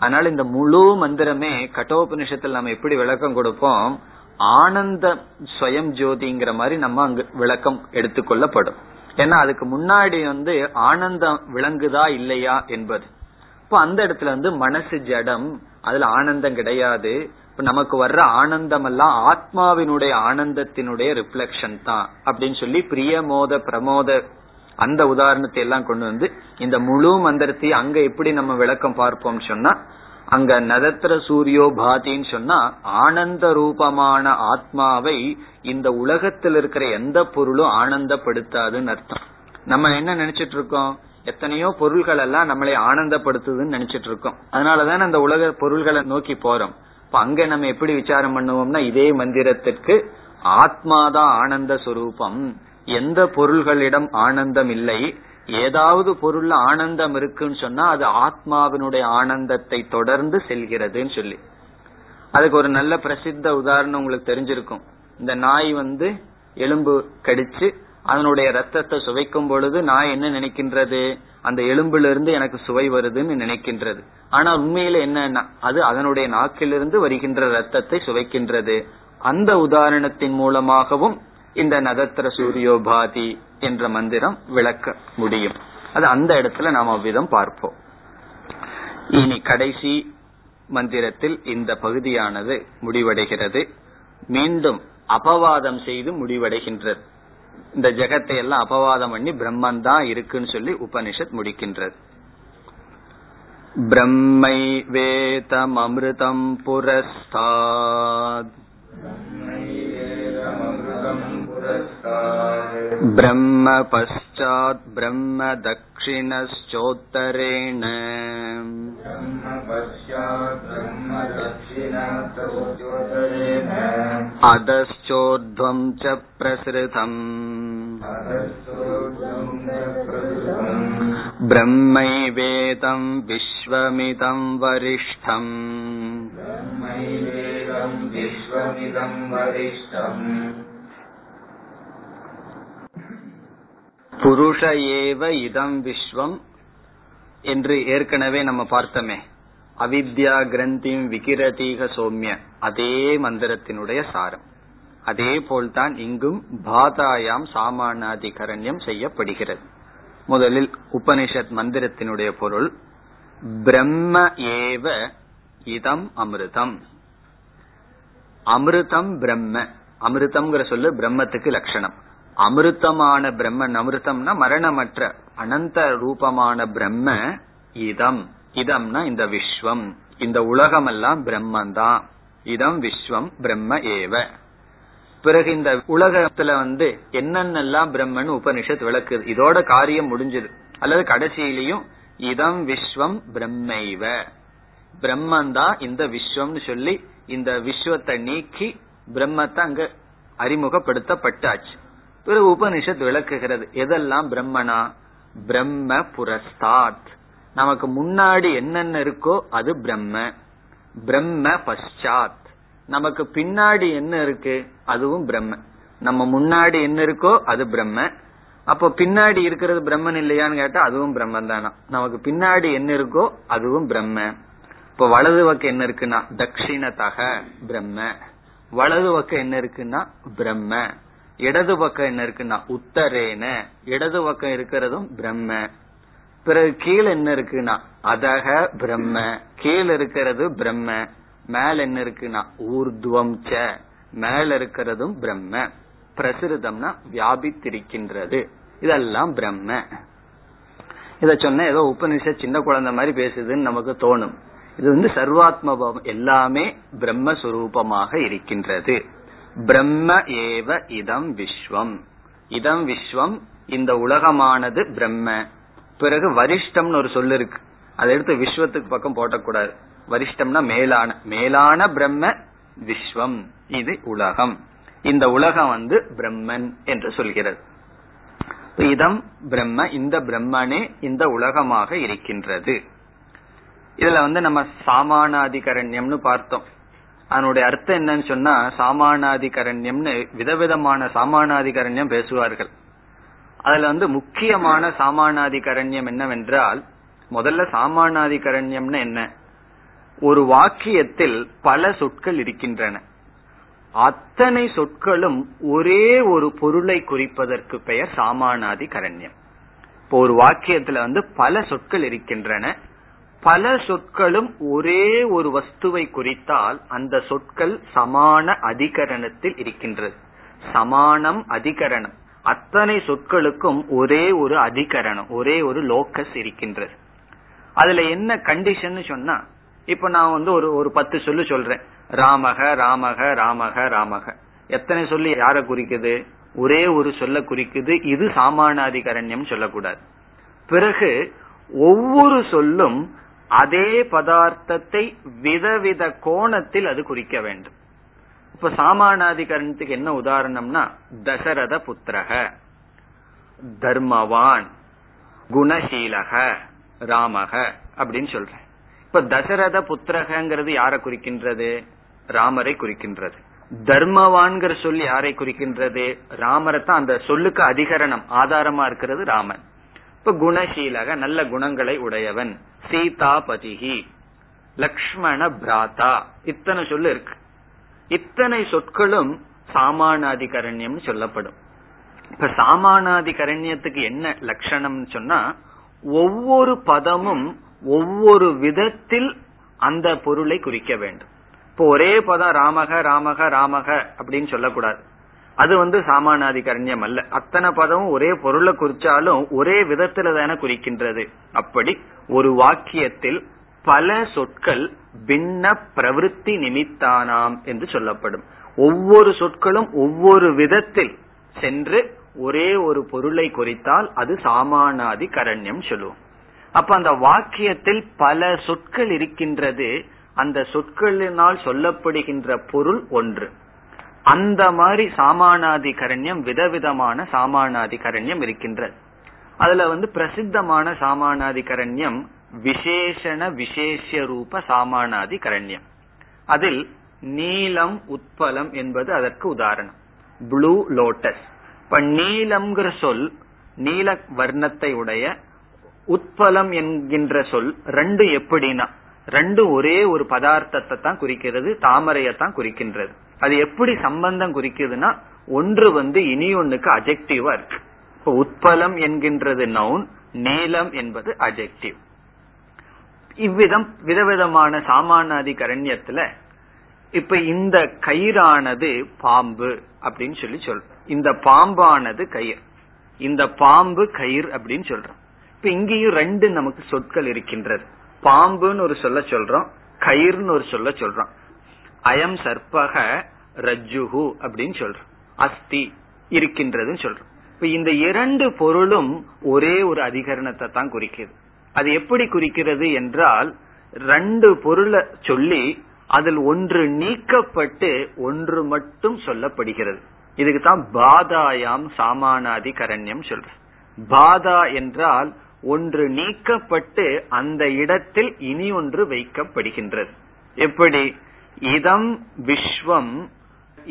அதனால இந்த முழு மந்திரமே கட்டோபனிஷத்தில் நம்ம எப்படி விளக்கம் கொடுப்போம்? ஆனந்த ஸ்வயம் ஜோதிங்கிற மாதிரி நம்ம அங்கு விளக்கம் எடுத்துக்கொள்ளப்படும். ஏன்னா அதுக்கு முன்னாடி ஆனந்தம் விளங்குதா இல்லையா என்பது. இப்போ அந்த இடத்துல மனசு ஜடம், அதுல ஆனந்தம் கிடையாது. இப்ப நமக்கு வர்ற ஆனந்தம் எல்லாம் ஆத்மாவினுடைய ஆனந்தத்தினுடைய ரிஃப்ளெக்ஷன் தான் அப்படின்னு சொல்லி பிரியமோத பிரமோத அந்த உதாரணத்தை எல்லாம் கொண்டு வந்து இந்த முழு மந்திரத்தை அங்க எப்படி நம்ம விளக்கம் பார்ப்போம் சொன்னா, அங்க நதத்திர சூரியோ பாதின்னு சொன்னா ஆனந்த ரூபமான ஆத்மாவை இந்த உலகத்தில் இருக்கிற எந்த பொருளும் ஆனந்தப்படுத்தாதுன்னு அர்த்தம். நம்ம என்ன நினைச்சிட்டு இருக்கோம், எத்தனையோ பொருள்கள் எல்லாம் நம்மளை ஆனந்தப்படுத்துதுன்னு நினைச்சிட்டு இருக்கோம். அதனாலதான் அந்த உலக பொருள்களை நோக்கி போறோம். இப்ப அங்க நம்ம எப்படி விசாரம் பண்ணுவோம்னா, இதே மந்திரத்திற்கு ஆத்மாதான் ஆனந்த சுரூபம், எந்த பொருள்களிடம் ஆனந்தம் இல்லை, ஏதாவது பொருள்ல ஆனந்தம் இருக்குன்னு சொன்னா அது ஆத்மாவினுடைய ஆனந்தத்தை தொடர்ந்து செல்கிறதுன்னு சொல்லி. அதுக்கு ஒரு நல்ல பிரசித்த உதாரணம் உங்களுக்கு தெரிஞ்சிருக்கும். இந்த நாய் வந்து எலும்பு கடிச்சு அதனுடைய ரத்தத்தை சுவைக்கும் பொழுது நாய் என்ன நினைக்கின்றது, அந்த எலும்பிலிருந்து எனக்கு சுவை வருதுன்னு நினைக்கின்றது. ஆனா உண்மையில என்னன்னா அது அதனுடைய நாக்கிலிருந்து வருகின்ற ரத்தத்தை சுவைக்கின்றது. அந்த உதாரணத்தின் மூலமாகவும் இந்த நதத்திர சூரியோபாதி என்ற மந்திரம் விளக்க முடியும். அது அந்த இடத்துல நாம் அவ்விதம் பார்ப்போம். இனி கடைசி மந்திரத்தில் இந்த பகுதியானது முடிவடைகிறது. மீண்டும் அபவாதம் செய்து முடிவடைகின்றது. இந்த ஜெகத்தை எல்லாம் அபவாதம் பண்ணி பிரம்மன் தான் இருக்குன்னு சொல்லி உபனிஷத் முடிக்கின்றது. பிரம்மை வேதம் அமிர்தம் புரஸ்தாத் பிரம்ம பச்சாத் பிரம்ம தக்ஷிணச்சோத்தரேண அதச்சோர்த்வம் ச பிரஸ்ருதம் பிரம்மைவேதம் விஸ்வமிதம் வரிஷ்டம் புருஷ ஏவ இதம் விஸ்வம் என்று ஏற்கனவே நம்ம பார்த்தோமே. அவித்யா கிரந்திம் விகிரதீக சோம்ய, அதே மந்திரத்தினுடைய சாரம். அதே போல்தான் இங்கும் பாதாயாம் சாமானாதிகரண்யம் செய்யப்படுகிறது. முதலில் உபனிஷத் மந்திரத்தினுடைய பொருள் பிரம்ம ஏவ இதம் அமிர்தம். அமிர்தம் பிரம்ம, அமிர்தம்ங்கிற சொல்லு பிரம்மத்துக்கு லட்சணம். அமிர்தமான பிரம்மன், அமிர்தம்னா மரணமற்ற அனந்த ரூபமான பிரம்ம. இதம், இதம்னா இந்த விஸ்வம், இந்த உலகம் எல்லாம் பிரம்மன் தான். இதம் விஸ்வம் பிரம்ம ஏவ. பிறகு இந்த உலகத்துல வந்து என்னென்னலாம் பிரம்மன் உபனிஷத் விளக்குது. இதோட காரியம் முடிஞ்சது. அல்லது கடைசியிலையும் இதம் விஸ்வம் பிரம்மைவ, பிரம்மன் தான் இந்த விஸ்வம்னு சொல்லி இந்த விஸ்வத்தை நீக்கி பிரம்மத்தை அங்க அறிமுகப்படுத்தப்பட்டாச்சு. பிறகு உபனிஷத் விளக்குகிறது எதெல்லாம் பிரம்மனா. பிரம்ம புரஸ்தாத், நமக்கு முன்னாடி என்னென்ன இருக்கோ அது பிரம்ம. பிரம்ம பச்சாத், நமக்கு பின்னாடி என்ன இருக்கு அதுவும் பிரம்ம. நம்ம முன்னாடி என்ன இருக்கோ அது பிரம்ம. அப்போ பின்னாடி இருக்கிறது பிரம்மன் இல்லையான்னு கேட்டா அதுவும் பிரம்மன் தானா. நமக்கு பின்னாடி என்ன இருக்கோ அதுவும் பிரம்ம. இப்ப வலது பக்கம் என்ன இருக்குன்னா தட்சிணத்தக பிரம்ம, வலது பக்கம் என்ன இருக்குன்னா பிரம்ம. இடது பக்கம் என்ன இருக்குன்னா உத்தரேன, இடது பக்கம் இருக்கிறதும் பிரம்ம. பிறகு கீழே என்ன இருக்குன்னா அதக பிரம்ம, கீழே இருக்கிறது பிரம்ம. மேல என்ன இருக்குன்னா ஊர்துவம் ச, மேல இருக்கிறதும் பிரம்ம. பிரசுரிதம்னா வியாபித்திருக்கின்றது, இதெல்லாம் பிரம்ம. இத சொன்ன ஏதோ உபனிஷத் சின்ன குழந்தை மாதிரி பேசுதுன்னு நமக்கு தோணும். இது வந்து சர்வாத்ம பாவம், எல்லாமே பிரம்மஸ்வரூபமாக இருக்கின்றது. பிரம்ம ஏவ இதம் விஸ்வம், இதம் விஸ்வம் இந்த உலகமானது பிரம்ம. பிறகு வரிஷ்டம்னு ஒரு சொல்லு இருக்கு, அதை எடுத்து விஸ்வத்துக்கு பக்கம் போட்டக்கூடாது. வரிஷ்டம்னா மேலான, மேலான பிரம்ம விஸ்வம், இது உலகம். இந்த உலகம் வந்து பிரம்மன் என்று சொல்கிறது. இதம் பிரம்ம, இந்த பிரம்மனே இந்த உலகமாக இருக்கின்றது. இதுல வந்து நம்ம சாமானாதிகரண்யம்னு பார்த்தோம். அதனுடைய அர்த்தம் என்னன்னு சொன்னா, சாமானாதிகரண்யம்னு விதவிதமான சாமானாதிகரண்யம் பேசுவார்கள். அதுல வந்து முக்கியமான சாமானாதிகரண்யம் என்னவென்றால், முதல்ல சாமானாதிகரண்யம்னு என்ன, ஒரு வாக்கியத்தில் பல சொற்கள் இருக்கின்றன. அத்தனை சொற்களும் ஒரே ஒரு பொருளை குறிப்பதற்கு பெயர் சாமானாதிகரண்யம். இப்போ ஒரு வாக்கியத்துல வந்து பல சொற்கள் இருக்கின்றன, பல சொற்களும் ஒரே ஒரு வஸ்துவை குறித்தால் அந்த சொற்கள் சமான அதிகரணத்தில் இருக்கின்றது. சமானம் அதிகரணம், அத்தனை சொற்களுக்கும் ஒரே ஒரு அதிகரணம், ஒரே ஒரு லோக்கஸ் இருக்கின்றது. அதுல என்ன கண்டிஷன் சொன்னா, இப்ப நான் வந்து ஒரு 10 சொல் சொல்றேன், ராமக ராமக ராமக ராமக. எத்தனை சொல்லு யார குறிக்குது? ஒரே ஒரு சொல்ல குறிக்குது. இது சாமானாதிகரண்யம் சொல்லக்கூடாது. பிறகு ஒவ்வொரு சொல்லும் அதே பதார்த்தத்தை விதவித கோணத்தில் அது குறிக்க வேண்டும். இப்ப சாமானாதிகரணத்துக்கு என்ன உதாரணம்னா, தசரத புத்திரக, தர்மவான், குணசீலக, ராமக அப்படின்னு சொல்றேன். இப்ப தசரத புத்திரகங்கிறது யார குறிக்கின்றது? ராமரை குறிக்கின்றது. தர்மவான்கிற சொல் யாரை குறிக்கின்றது? ராமரை தான். அந்த சொல்லுக்கு அதிகரணம் ஆதாரமா இருக்கிறது ராமன். இப்ப குணசீலக, நல்ல குணங்களை உடையவன், சீதா பதிகி, லக்ஷ்மண பிராதா, இத்தனை சொல்லு இருக்கு. இத்தனை சொற்களும் சாமானாதிகரண்யம் சொல்லப்படும். இப்ப சாமானாதிகரண்யத்துக்கு என்ன லட்சணம் சொன்னா, ஒவ்வொரு பதமும் ஒவ்வொரு விதத்தில் அந்த பொருளை குறிக்க வேண்டும். இப்போ ஒரே பதம் ராமக ராமக ராமக அப்படின்னு சொல்லக்கூடாது, அது வந்து சாமானாதிகரண்யம் அல்ல. அத்தனை பதமும் ஒரே பொருளை குறிச்சாலும் ஒரே விதத்துல தானே குறிக்கின்றது. அப்படி ஒரு வாக்கியத்தில் பல சொற்கள் பின்ன பிரவிற்த்தி நிமித்தானாம் என்று சொல்லப்படும். ஒவ்வொரு சொற்களும் ஒவ்வொரு விதத்தில் சென்று ஒரே ஒரு பொருளை குறித்தால் அது சாமானாதிகரண்யம் சொல்லுவோம். அப்ப அந்த வாக்கியத்தில் பல சொற்கள் இருக்கின்றது, அந்த சொற்களினால் சொல்லப்படுகின்ற பொருள் ஒன்று. அந்த மாதிரி சாமானாதிகரண்யம் விதவிதமான சாமானாதிகரண்யம் இருக்கின்றது. அதுல வந்து பிரசித்தமான சாமானாதிகரண்யம் விசேஷண விசேஷ ரூப சாமானாதிகரண்யம். அதில் நீலம் உட்பலம் என்பது அதற்கு உதாரணம். Blue lotus. இப்ப நீலம்ங்கிற சொல் நீல வர்ணத்தை உடைய, உட்பலம் என்கின்ற சொல், ரெண்டு எப்படின்னா ரெண்டு ஒரே ஒரு பதார்த்தத்தை தான் குறிக்கிறது, தாமரையத்தான் குறிக்கின்றது. அது எப்படி சம்பந்தம் குறிக்குதுன்னா, ஒன்று வந்து இனி ஒண்ணுக்கு அட்ஜெக்டிவா இருக்கு. இப்ப உட்பலம் என்கின்றது நவுன், நீலம் என்பது அட்ஜெக்டிவ். இவ்விதம் விதவிதமான சாமானாதிகரண்யத்துல இப்ப இந்த கயிறானது பாம்பு அப்படின்னு சொல்றோம். இந்த பாம்பானது கயிறு, இந்த பாம்பு கயிறு அப்படின்னு சொல்றோம். இப்ப இங்கேயும் ரெண்டு நமக்கு சொற்கள் இருக்கின்றது. பாம்புன்னு ஒரு சொல்ல சொல்றோம், கயிறுன்னு ஒரு சொல்ல சொல்றோம். அயம் சர்பக ரஜ்ஜுஹு அப்படின்னு சொல்றோம், அஸ்தி இருக்கின்றதுன்னு சொல்றோம். இப்ப இந்த இரண்டு பொருளும் ஒரே ஒரு அதிகரணத்தை தான் குறிக்கிறது. அது எப்படி குறிக்கிறது என்றால், ரெண்டு பொருளை சொல்லி அதில் ஒன்று நீக்கப்பட்டு ஒன்று மட்டும் சொல்லப்படுகிறது. இதுக்குதான் பாதாயாம் சாமானாதிகரண்யம் சொல்ற. பாதா என்றால் ஒன்று நீக்கப்பட்டு அந்த இடத்தில் இனி ஒன்று வைக்கப்படுகின்றது. எப்படி? இதம் விஸ்வம்,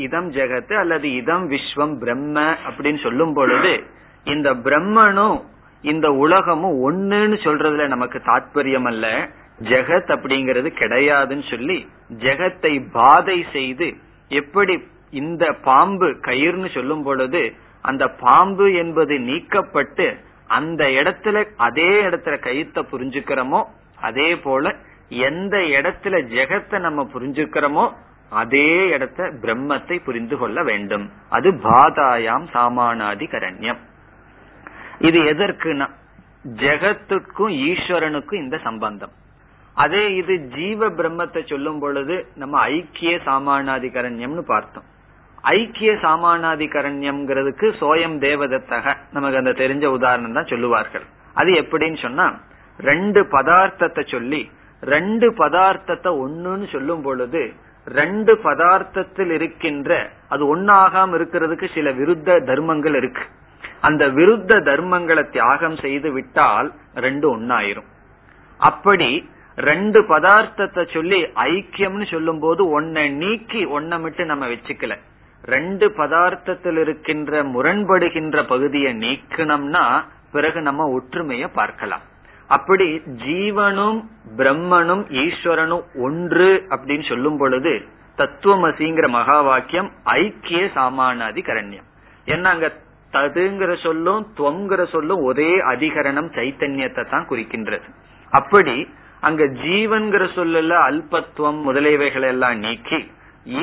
இதம் ஜெகத்து அல்லது இதம் விஸ்வம் பிரம்ம அப்படின்னு சொல்லும் பொழுது, இந்த பிரம்மனும் இந்த உலகமும் ஒண்ணுன்னு சொல்றதுல நமக்கு தாற்பயம் அல்ல, ஜெகத் அப்படிங்கிறது கிடையாதுன்னு சொல்லி ஜெகத்தை பாதை செய்து, எப்படி இந்த பாம்பு கயிறுன்னு சொல்லும் பொழுது அந்த பாம்பு என்பது நீக்கப்பட்டு அந்த இடத்துல அதே இடத்துல கயிற்ற புரிஞ்சுக்கிறோமோ, அதே போல எந்த இடத்துல ஜெகத்தை நம்ம புரிஞ்சுக்கிறோமோ அதே இடத்த பிரம்மத்தை புரிந்து கொள்ள வேண்டும். அது பாதாயாம் சாமானாதிகரண்யம். இது எதற்குனா, ஜெகத்துக்கும் ஈஸ்வரனுக்கும் இந்த சம்பந்தம். அதே இது ஜீவ பிரம்மத்தை சொல்லும் பொழுது நம்ம ஐக்கிய சாமானாதிகரண்யம்னு பார்த்தோம். ஐக்கிய சாமானாதிகரண்யம்ங்கிறதுக்கு சோயம் தேவதத்தக நமக்கு அந்த தெரிஞ்ச உதாரணம் தான் சொல்லுவார்கள். அது எப்படின்னு சொன்னா, ரெண்டு பதார்த்தத்தை சொல்லி ரெண்டு பதார்த்தத்தை ஒண்ணுன்னு சொல்லும் பொழுது ரெண்டு பதார்த்தத்தில் இருக்கின்ற, அது ஒன்னாகாம இருக்கிறதுக்கு சில விருத்த தர்மங்கள் இருக்கு. அந்த விருத்த தர்மங்களை தியாகம் செய்து விட்டால் ரெண்டு ஒன்னாயிரும். அப்படி ரெண்டு பதார்த்தத்தை சொல்லி ஐக்கியம்னு சொல்லும் போது ஒன்ன நீக்கி ஒன்ன மட்டும் நம்ம வச்சுக்கல. ரெண்டு பதார்த்தத்தில் இருக்கின்ற முரண்படுகின்ற பகுதியை நீக்கணும்னா பிறகு நம்ம ஒற்றுமைய பார்க்கலாம். அப்படி ஜீவனும் பிரம்மனும் ஈஸ்வரனும் ஒன்று அப்படின்னு சொல்லும் பொழுது தத்துவமசிங்கிற மகா வாக்கியம் ஐக்கிய சாமானாதிகரண்யம். ஏன்னா அங்க ததுங்கிற சொல்லும் தொங்கிற சொல்லும் ஒரே அதிகரணம் சைத்தன்யத்தை தான் குறிக்கின்றது. அப்படி அங்க ஜீவன்கிற சொல்லல அல்பத்துவம் முதலியவைகளை எல்லாம் நீக்கி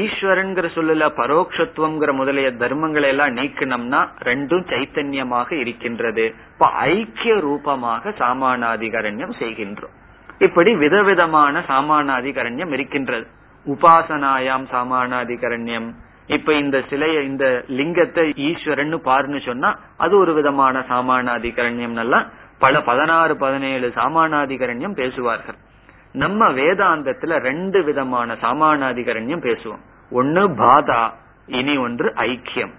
ஈஸ்வரன்கிற சொல்லல பரோக்ஷத்துவம்ங்கிற முதலிய தர்மங்களை எல்லாம் நீக்கினம்னா ரெண்டும் சைத்தன்யமாக இருக்கின்றது. இப்ப ஐக்கிய ரூபமாக சாமானாதிகரண்யம் செய்கின்றோம். இப்படி விதவிதமான சாமானாதிகரண்யம் இருக்கின்றது. உபாசனாயாம் சாமானாதிகரண்யம். இப்ப இந்த சிலைய, இந்த லிங்கத்தை ஈஸ்வரன்னு பாருன்னு சொன்னா அது ஒரு விதமான சாமானாதிகரண்யம். நல்லா பல 16-17 சாமானாதிகரண்யம் பேசுவார்கள். நம்ம வேதாந்தத்துல 2 விதமான சாமானாதிகரண்யம் பேசுவோம். ஒன்னு பாதா, இனி ஒன்று ஐக்கியம்.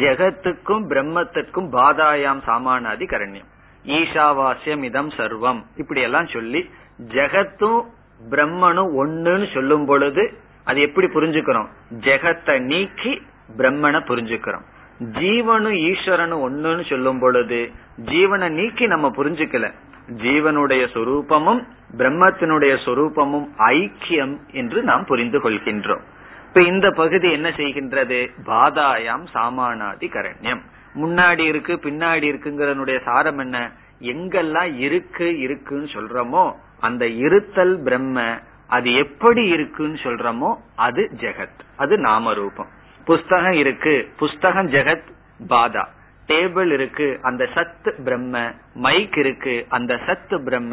ஜெகத்துக்கும் பிரம்மத்திற்கும் பாதாயாம் சாமானாதிகரண்யம், ஈஷாவாஸ்யம் இதம் சர்வம், இப்படி எல்லாம் சொல்லி ஜெகத்தும் பிரம்மனும் ஒண்ணுன்னு சொல்லும் பொழுது அது எப்படி புரிஞ்சுக்கிறோம்? ஜெகத்தை நீக்கி பிரம்மனை புரிஞ்சுக்கிறோம். ஜீவனும் ஈஸ்வரனும் ஒண்ணுன்னு சொல்லும் பொழுது ஜீவனை நீக்கி நம்ம புரிஞ்சுக்கல, ஜீவனுடைய சொரூபமும் பிரம்மத்தினுடைய சொரூபமும் ஐக்கியம் என்று நாம் புரிந்து கொள்கின்றோம். இப்ப இந்த பகுதி என்ன செய்கின்றது? பாதாயாம் சாமானாதிகரண்யம். முன்னாடி இருக்கு பின்னாடி இருக்குங்கிறனுடைய சாரம் என்ன? எங்கெல்லாம் இருக்கு இருக்குன்னு சொல்றோமோ அந்த இருத்தல் பிரம்ம, அது எப்படி இருக்குன்னு சொல்றோமோ அது ஜெகத், அது நாமரூபம். புஸ்தகம் இருக்கு, புஸ்தகம் ஜெகத் பாதா. டேபிள் இருக்கு, அந்த சத் பிரம்ம. மைக் இருக்கு, அந்த சத் பிரம்ம.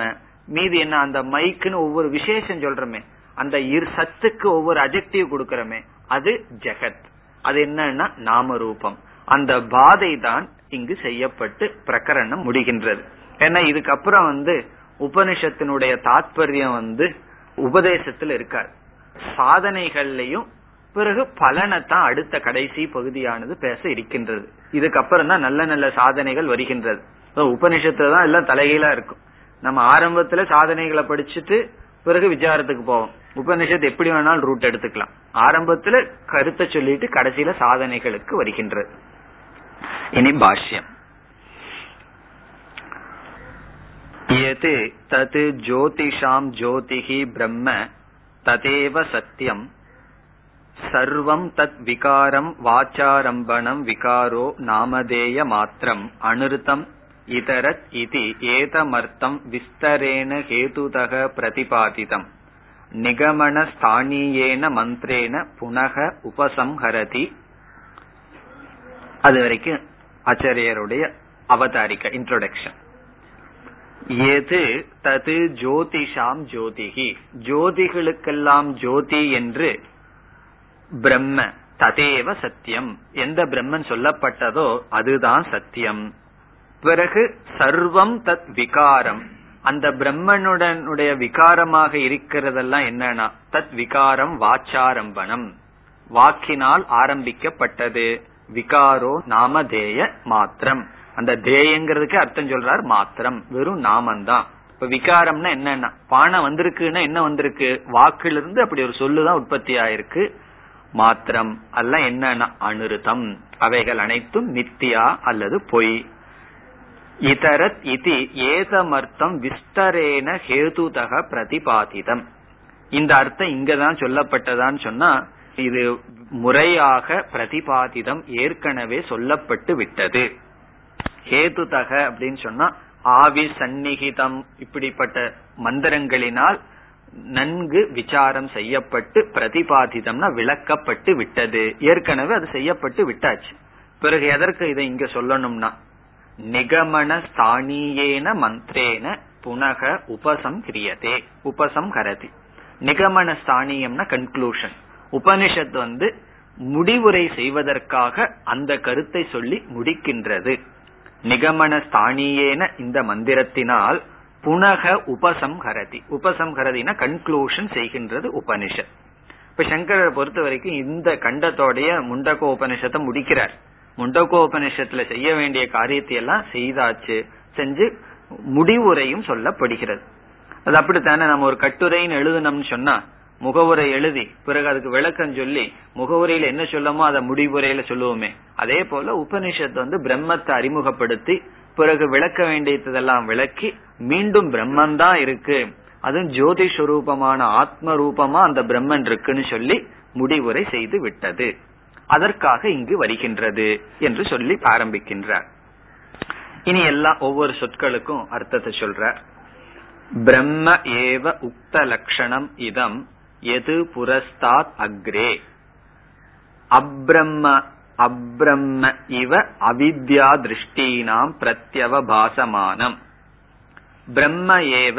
மீது என்ன? அந்த மைக்குன்னு ஒவ்வொரு விசேஷம் சொல்றமே, அந்த சத்துக்கு ஒவ்வொரு அஜெக்டிவ் கொடுக்கறமே, அது ஜெகத். அது என்னன்னா நாமரூபம். அந்த பாதை தான் இங்கு செய்யப்பட்டு பிரகரணம் முடிகின்றது. ஏன்னா இதுக்கப்புறம் உபனிஷத்தினுடைய தாத்பர்யம் உபதேசத்தில் இருக்காது, சாதனைகள்லயும் பிறகு பலனைத்தான் அடுத்த கடைசி பகுதியானது பேச இருக்கின்றது. இதுக்கப்புறம் தான் நல்ல நல்ல சாதனைகள் வருகின்றது. உபனிஷத்துல தான் எல்லாம் தலைகீழா இருக்கும். நம்ம ஆரம்பத்துல சாதனைகளை படிச்சுட்டு பிறகு விசாரத்துக்கு போவோம். உபனிஷத்து எப்படி வேணாலும் ரூட் எடுத்துக்கலாம். ஆரம்பத்துல கருத்தை சொல்லிட்டு கடைசியில சாதனைகளுக்கு வருகின்றது. இனி பாஷ்யம். யத் தத் ஜோதிஷாம் ஜோதிஹி பிரம்ம ததேவ சத்யம் சர்வம் தத் விகாரம் வாச்சாரம்பணம் விகாரோ நாமதேய மாத்திரம் அனிருத்தம் இதரத் இதி ஏதமர்த்தம் விஸ்தரேன ஹேதுதக பிரதிபாதிதம் நிகமன ஸ்தானியேன மந்திரேன புனக உபசம்ஹரதி. அதுவரைக்கும் ஆச்சாரியருடைய அவதாரிக்கை, இன்ட்ரோடக்ஷன். ஏது தது ஜோதிஷாம் ஜோதிஹி, ஜோதிகளுக்கெல்லாம் ஜோதி என்று பிரம்ம ததேவ சத்தியம், எந்த பிரம்மன் சொல்லப்பட்டதோ அதுதான் சத்தியம். பிறகு சர்வம் தத் விகாரம், அந்த பிரம்மனுடைய விகாரமாக இருக்கிறதெல்லாம் என்னன்னா தத் விகாரம் வாச்சாரம்பணம், வாக்கினால் ஆரம்பிக்கப்பட்டது. விகாரோ நாமதேய மாத்திரம், அந்த தேயங்கிறதுக்கு அர்த்தம் சொல்றார் மாத்திரம், வெறும் நாமந்தான். இப்ப விகாரம்னா என்னன்னா பானை வந்திருக்குன்னா என்ன வந்திருக்கு? வாக்குல இருந்து அப்படி ஒரு சொல்லுதான் உற்பத்தி ஆயிருக்கு. மாத்திரம் அல்ல, என்னன்னா அனிருத்தம், அவைகள் அனைத்தும் மித்தியா அல்லது பொய். இதரத் இதி ஏதமர்த்தம் விஸ்தரேன ஹேதுதக பிரதிபாதிதம், இந்த அர்த்தம் இங்கதான் சொல்லப்பட்டதான்னு சொன்னா இது முறையாக பிரதிபாதிதம், ஏற்கனவே சொல்லப்பட்டு விட்டது. ஹேதுதக அப்படின்னு சொன்னா ஆவி சந்நிகிதம், இப்படிப்பட்ட மந்திரங்களினால் நன்கு விசாரம் செய்யப்பட்டு பிரதிபாதிதம்னா விளக்கப்பட்டு விட்டது, ஏற்கனவே அது செய்யப்பட்டு விட்டாச்சு. பிறகு எதற்கு இதை இங்க சொல்லணும்னா நிகமன ஸ்தானியேன மந்திரேன புனக உபசம்ஹரியதே உபசம்ஹரதி. நிகமன ஸ்தானியம்னா கன்க்ளூஷன். உபனிஷத் முடிவுரை செய்வதற்காக அந்த கருத்தை சொல்லி முடிக்கின்றது. நிகமன ஸ்தானியேன இந்த மந்திரத்தினால் புனக உபசம்ஹரதி, உபசம்ஹரதினா கன்க்ளூஷன் செய்கின்றது உபனிஷத். இப்ப சங்கரரை பொறுத்த வரைக்கும் இந்த கண்டத்தோடைய முண்டகோ உபனிஷத்தை முடிக்கிறார். முண்டகோ உபனிஷத்துல செய்ய வேண்டிய காரியத்தை எல்லாம் செய்தாச்சு, செஞ்சு முடிவுரையும் சொல்லப்படுகிறது. அது அப்படித்தானே, நம்ம ஒரு கட்டுரைன்னு எழுதணும்னு சொன்னா முகவுரை எழுதி பிறகு அதுக்கு விளக்கம் சொல்லி முகவுரையில என்ன சொல்லமோ அதை முடிவுரையில சொல்லுவோமே, அதே போல உபனிஷத்து பிரம்மத்தை அறிமுகப்படுத்தி பிறகு விளக்க வேண்டியதெல்லாம் விளக்கி மீண்டும் பிரம்மன் தான் இருக்கு, அதுவும் ஜோதி ஸ்வரூபமான ஆத்ம ரூபமா அந்த பிரம்மன் இருக்குன்னு சொல்லி முடிவுரை செய்து விட்டது. அதற்காக இங்கு வருகின்றது என்று சொல்லி ஆரம்பிக்கின்றார். இனி எல்லாம் ஒவ்வொரு சொற்களுக்கும் அர்த்தத்தை சொல்றார். பிரம்ம ஏவ உக்த லக்ஷணம் இதம் எது புரஸ்தாத் அக்ரே அப்ரம்ம அப்ரம்ம இவ அவித்யா திருஷ்டீனாம் பிரத்யவபாசமானம். பிரம்ம ஏவ,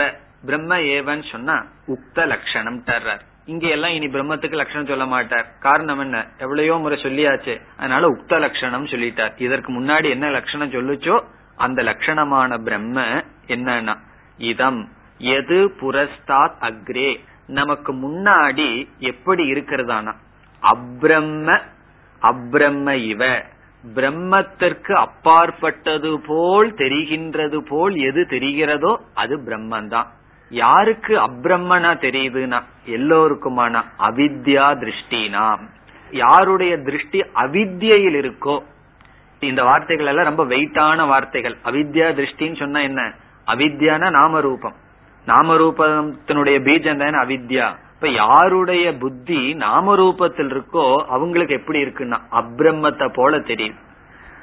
பிரம்ம ஏவன்னு சொன்னா உக்த லட்சணம் தர்றார். இங்க எல்லாம் இனி பிரம்மத்துக்கு லட்சணம் சொல்ல மாட்டார். காரணம் என்ன, எவ்வளையோ முறை சொல்லியாச்சு, அதனால உக்த லட்சணம் சொல்லிட்டார். இதற்கு முன்னாடி என்ன லட்சணம் சொல்லுச்சோ அந்த லட்சணமான பிரம்ம என்னன்னா இதம் எது புரஸ்தாத் அக்ரே, நமக்கு முன்னாடி எப்படி இருக்கிறதானா அப்ரம்ம அப்ரம்ம இவ, பிரம்மத்திற்கு அப்பாற்பட்டது போல் தெரிகின்றது போல் எது தெரிகிறதோ அது பிரம்மந்தான். யாருக்கு அப்ரம்மனா தெரியுதுன்னா எல்லோருக்குமான அவித்யா திருஷ்டினாம், யாருடைய திருஷ்டி அவித்யில் இருக்கோ. இந்த வார்த்தைகள் எல்லாம் ரொம்ப வெயிட்டான வார்த்தைகள். அவித்யா திருஷ்டின்னு சொன்னா என்ன, அவித்யான நாமரூபம், நாமரூபத்தினுடைய பீஜம் தானே அவித்யா. இப்ப யாருடைய புத்தி நாமரூபத்தில் இருக்கோ அவங்களுக்கு எப்படி இருக்குன்னா அப்ரம்மத்தை போல தெரியும்.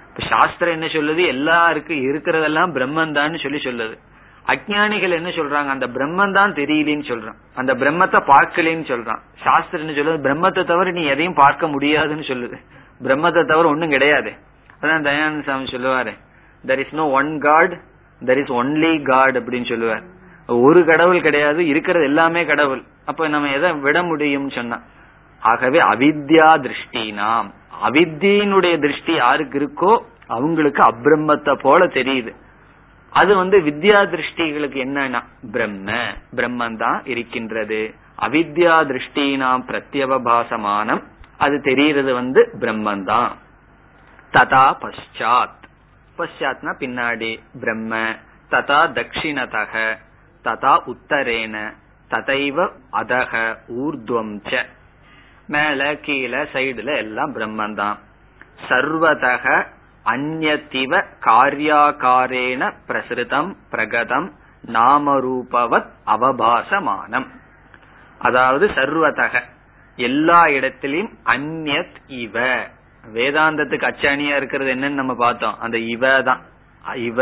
இப்ப சாஸ்திரம் என்ன சொல்லுது, எல்லாருக்கும் இருக்கிறதெல்லாம் பிரம்மந்தான்னு சொல்லி சொல்லுது. அஜ்ஞானிகள் என்ன சொல்றாங்க, அந்த பிரம்மந்தான் தெரியலன்னு சொல்றான், அந்த பிரம்மத்தை பார்க்கலன்னு சொல்றான். சாஸ்திரம் என்ன சொல்லுது, பிரம்மத்தை தவிர நீ எதையும் பார்க்க முடியாதுன்னு சொல்லுது. பிரம்மத்தை தவிர ஒன்னும் கிடையாது. அதான் தயானந்த சாமி சொல்லுவாரு, there is no one God, there is only God அப்படின்னு சொல்லுவார். ஒரு கடவுள் கிடையாது, இருக்கிறது எல்லாமே கடவுள். அப்ப நம்ம எதை விட முடியும் சொன்னா, ஆகவே அவித்யா திருஷ்டி நாம், அவித்தியினுடைய திருஷ்டி யாருக்கு இருக்கோ அவங்களுக்கு அப்ரம்மத்தை போல தெரியுது. அது வந்து வித்யா திருஷ்டிகளுக்கு என்னன்னா பிரம்ம, பிரம்மந்தான் இருக்கின்றது. அவித்யா திருஷ்டி நாம் பிரத்யவபாசமானம், அது தெரிகிறது வந்து பிரம்மந்தான். ததா பஷாத், பஷாத்னா பின்னாடி பிரம்ம, ததா தட்சிணதக, ததா உத்தரேன, ததைவ அதக ஊர்துவம் ச, மேல கீழ சைடுல எல்லாம் பிரம்மந்தான். சர்வதக அந்யதிவ கார்யாகாரேன பிரசிருதம் பிரகதம் நாமரூபவத் அவபாசமானம். அதாவது சர்வதக எல்லா இடத்திலும், அந்யத் இவ, வேதாந்தத்துக்கு அச்சணியா இருக்கிறது என்னன்னு நம்ம பார்த்தோம், அந்த இவ தான். இவ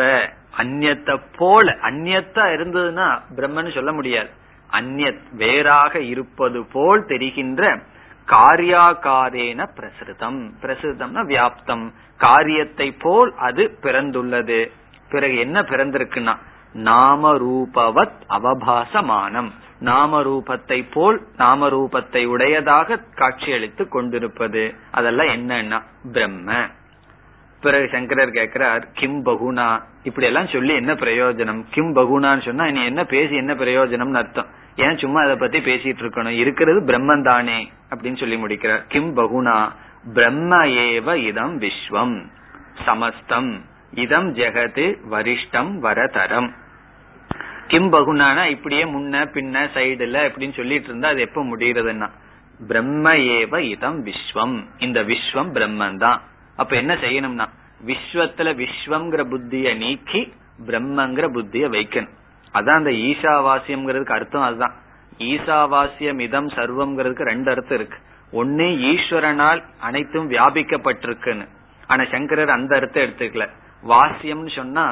அந்நியத்தை போல, அந்நியத்தா இருந்ததுன்னா பிரம்மன்னு சொல்ல முடியாது. அந்நியத் வேறாக இருப்பது போல் தெரிகின்ற காரியாகாரேன பிரசிருதம், பிரசிருதம்னா வியாப்தம், காரியத்தை போல் அது பிறந்துள்ளது. பிறகு என்ன பிறந்திருக்குன்னா நாம ரூபவத் அவபாசமானம், நாமரூபத்தை போல் நாமரூபத்தை உடையதாக காட்சியளித்து கொண்டிருப்பது. அதெல்லாம் என்னன்னா பிரம்ம. பிறகு சங்கரர் கேட்கிறார், கிம் பகுனா, இப்படி எல்லாம் சொல்லி என்ன பிரயோஜனம், கிம் பகுனான்னு சொன்னா நீ என்ன பேசி என்ன பிரயோஜனம்னு அர்த்தம், ஏன் சும்மா அதை பத்தி பேசிட்டு இருக்கணும், இருக்கிறது பிரம்மன் தானே அப்படின்னு சொல்லி முடிக்கிறார். கிம் பகுனா பிரம்ம ஏவ இதம் விஸ்வம் சமஸ்தம் இதம் ஜெகது வரிஷ்டம் வரதரம். கிம் பகுனானா இப்படியே முன்ன பின்ன சைடுல அப்படின்னு சொல்லிட்டு இருந்தா அது எப்ப முடியறதுன்னா பிரம்ம ஏவ இதம் விஸ்வம், இந்த விஸ்வம் பிரம்மன் தான். அப்ப என்ன செய்யணும்னா விஸ்வத்துல விஸ்வம்ங்கிற புத்திய நீக்கி பிரம்மங்கிற புத்திய வைக்கணும். அதான் அந்த ஈசாவாசியம்ங்கிறதுக்கு அர்த்தம். அதுதான் ஈசாவாசியம் இதம் சர்வம்ங்கிறதுக்கு ரெண்டு அர்த்தம் இருக்கு. ஒன்னு ஈஸ்வரனால் அனைத்தும் வியாபிக்கப்பட்டிருக்குன்னு, ஆனா சங்கரர் அந்த அர்த்தம் எடுத்துக்கல. வாசியம்னு சொன்னா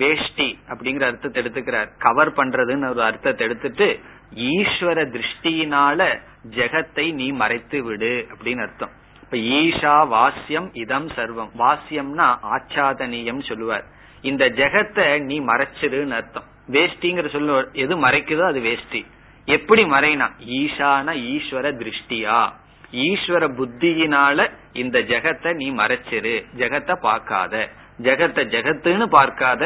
வேஷ்டி அப்படிங்கிற அர்த்தத்தை எடுத்துக்கிறார், கவர் பண்றதுன்னு ஒரு அர்த்தத்தை எடுத்துட்டு ஈஸ்வர திருஷ்டியினால ஜெகத்தை நீ மறைத்து விடு அப்படின்னு அர்த்தம். ஈஷா வாஸ்யம் இதம் சர்வம், வாஸ்யம்னா ஆச்சாதனியம் சொல்லுவார், இந்த ஜெகத்தை நீ மறைச்சிருன்னு அர்த்தம். வேஷ்டிங்கிற சொல்லுவார், எது மறைக்குதோ அது வேஷ்டி. எப்படி மறைனா ஈஷான ஈஸ்வர திருஷ்டியா, ஈஸ்வர புத்தியினால இந்த ஜெகத்தை நீ மறைச்சிரு, ஜெகத்தை பார்க்காத, ஜெகத்தை ஜெகத்துன்னு பார்க்காத,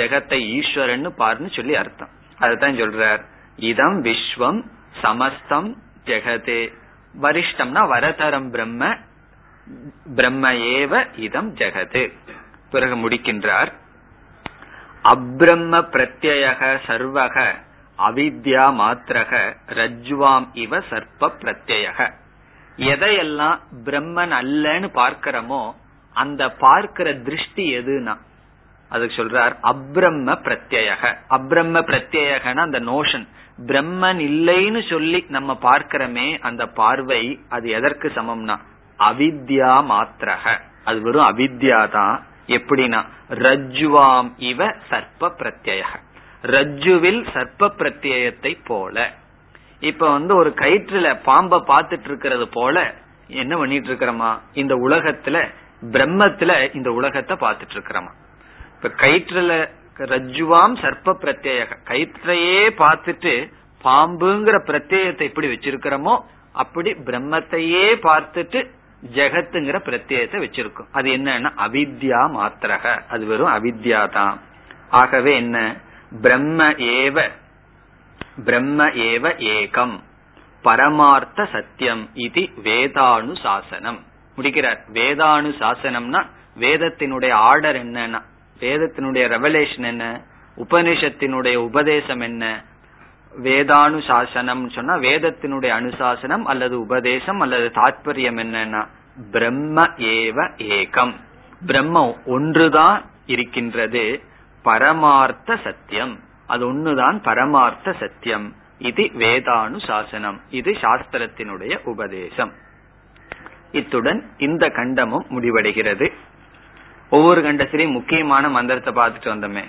ஜெகத்தை ஈஸ்வரன்னு பாருன்னு சொல்லி அர்த்தம். அதத்தான் சொல்றார் இதம் விஸ்வம் சமஸ்தம் ஜெகதே வரிஷ்டம்னா வரதரம் பிரம்ம, பிரம்ம ஏவ இதம் ஜெகது. பிறகு முடிக்கின்றார் அப்ரம்ம பிரத்யக சர்வக அவித்யா மாத்திரக ரஜ்வாம் இவ சர்ப்ப பிரத்யக. எதையெல்லாம் பிரம்மன் அல்லன்னு பார்க்கிறோமோ அந்த பார்க்கிற திருஷ்டி எதுனா அதுக்கு சொல்றார் அப்ரம்ம பிரத்யக. அப்ரம்ம பிரத்யகனா அந்த நோஷன், பிரம்மன் இல்லைன்னு சொல்லி நம்ம பார்க்கிறோமே அந்த பார்வை, அது எதற்கு சமம்னா அவித்யா மாத்திரக, அது வெறும் அவித்யா தான். எப்படின்னா ரஜ்வாம் இவ சர்ப்ப பிரத்யக, ரஜ்ஜுவில் சர்ப்ப பிரத்யத்தை போல. இப்ப ஒரு கயிற்றுல பாம்ப பாத்துட்டு இருக்கிறது போல என்ன பண்ணிட்டு இருக்கிறோமா, இந்த உலகத்துல பிரம்மத்துல இந்த உலகத்தை பாத்துட்டு இருக்கிறோமா. இப்ப கயிற்றுல ரஜ்ஜுவாம் சர்ப்ப பிரத்யேக, கயிற்றையே பார்த்துட்டு பாம்புங்கிற பிரத்யேகத்தை எப்படி வச்சிருக்கிறோமோ அப்படி பிரம்மத்தையே பார்த்துட்டு ஜெகத்துங்கிற பிரத்யேகத்தை வச்சிருக்கும். அது என்னன்னா அவித்யா மாத்திரக, அது வெறும் அவித்யா தான். ஆகவே என்ன, பிரம்ம ஏவ ஏகம் பரமார்த்த சத்தியம் இது வேதானுசாசனம். முடிக்கிறார். வேதானுசாசனம்னா வேதத்தினுடைய ஆர்டர் என்னன்னா, வேதத்தினுடைய ரெவலேஷன் என்ன, உபனிஷத்தினுடைய உபதேசம் என்ன. வேதானுசாசனம் சொன்னா வேதத்தினுடைய அனுசாசனம் அல்லது உபதேசம் அல்லது தாற்பயம் என்னன்னா பிரம்ம ஏவ ஏகம், பிரம்ம ஒன்றுதான் இருக்கின்றது. பரமார்த்த சத்தியம், அது ஒன்றுதான் பரமார்த்த சத்தியம். இது வேதானுசாசனம், இது சாஸ்திரத்தினுடைய உபதேசம். இத்துடன் இந்த கண்டமும் முடிவடைகிறது. ஒவ்வொரு கண்டத்திலையும் முக்கியமான மந்திரத்தை பார்த்துட்டு வந்தோமே,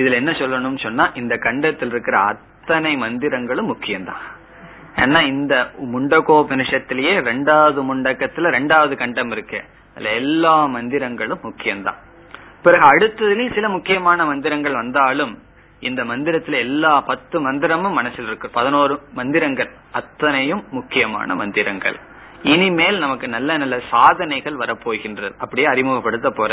இதுல என்ன சொல்லணும்னு சொன்னா இந்த கண்டத்தில் இருக்கிற அத்தனை மந்திரங்களும் முக்கியம்தான். ஏன்னா இந்த முண்டகோபனிஷத்திலேயே ரெண்டாவது முண்டகத்துல ரெண்டாவது கண்டம் இருக்கு, அதுல எல்லா மந்திரங்களும் முக்கியம்தான். பிறகு அடுத்ததுலயும் சில முக்கியமான மந்திரங்கள் வந்தாலும் இந்த மந்திரத்துல எல்லா 10 மந்திரமும் மனசில் இருக்கு. 11 மந்திரங்கள் அத்தனையும் முக்கியமான மந்திரங்கள். இனிமேல் நமக்கு நல்ல நல்ல சாதனைகள் வரப்போகின்றது. அப்படியே அறிமுகப்படுத்த போற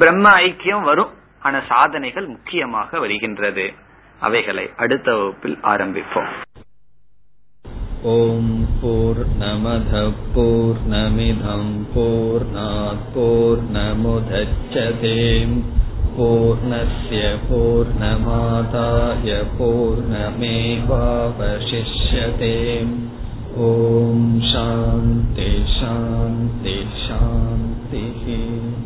பிரம்ம ஐக்கியம் வரும், ஆனா சாதனைகள் முக்கியமாக வருகின்றது. அவைகளை அடுத்த வகுப்பில் ஆரம்பிப்போம். ஓம் பூர்ணமத பூர்ணமிதம் பூர்ணாத் பூர்ணமுதச்யதே பூர்ணஸ்ய பூர்ணமாதாய பூர்ணமேவாவசிஷ்யதே. ஓம் சாந்தி சாந்தி சாந்தி.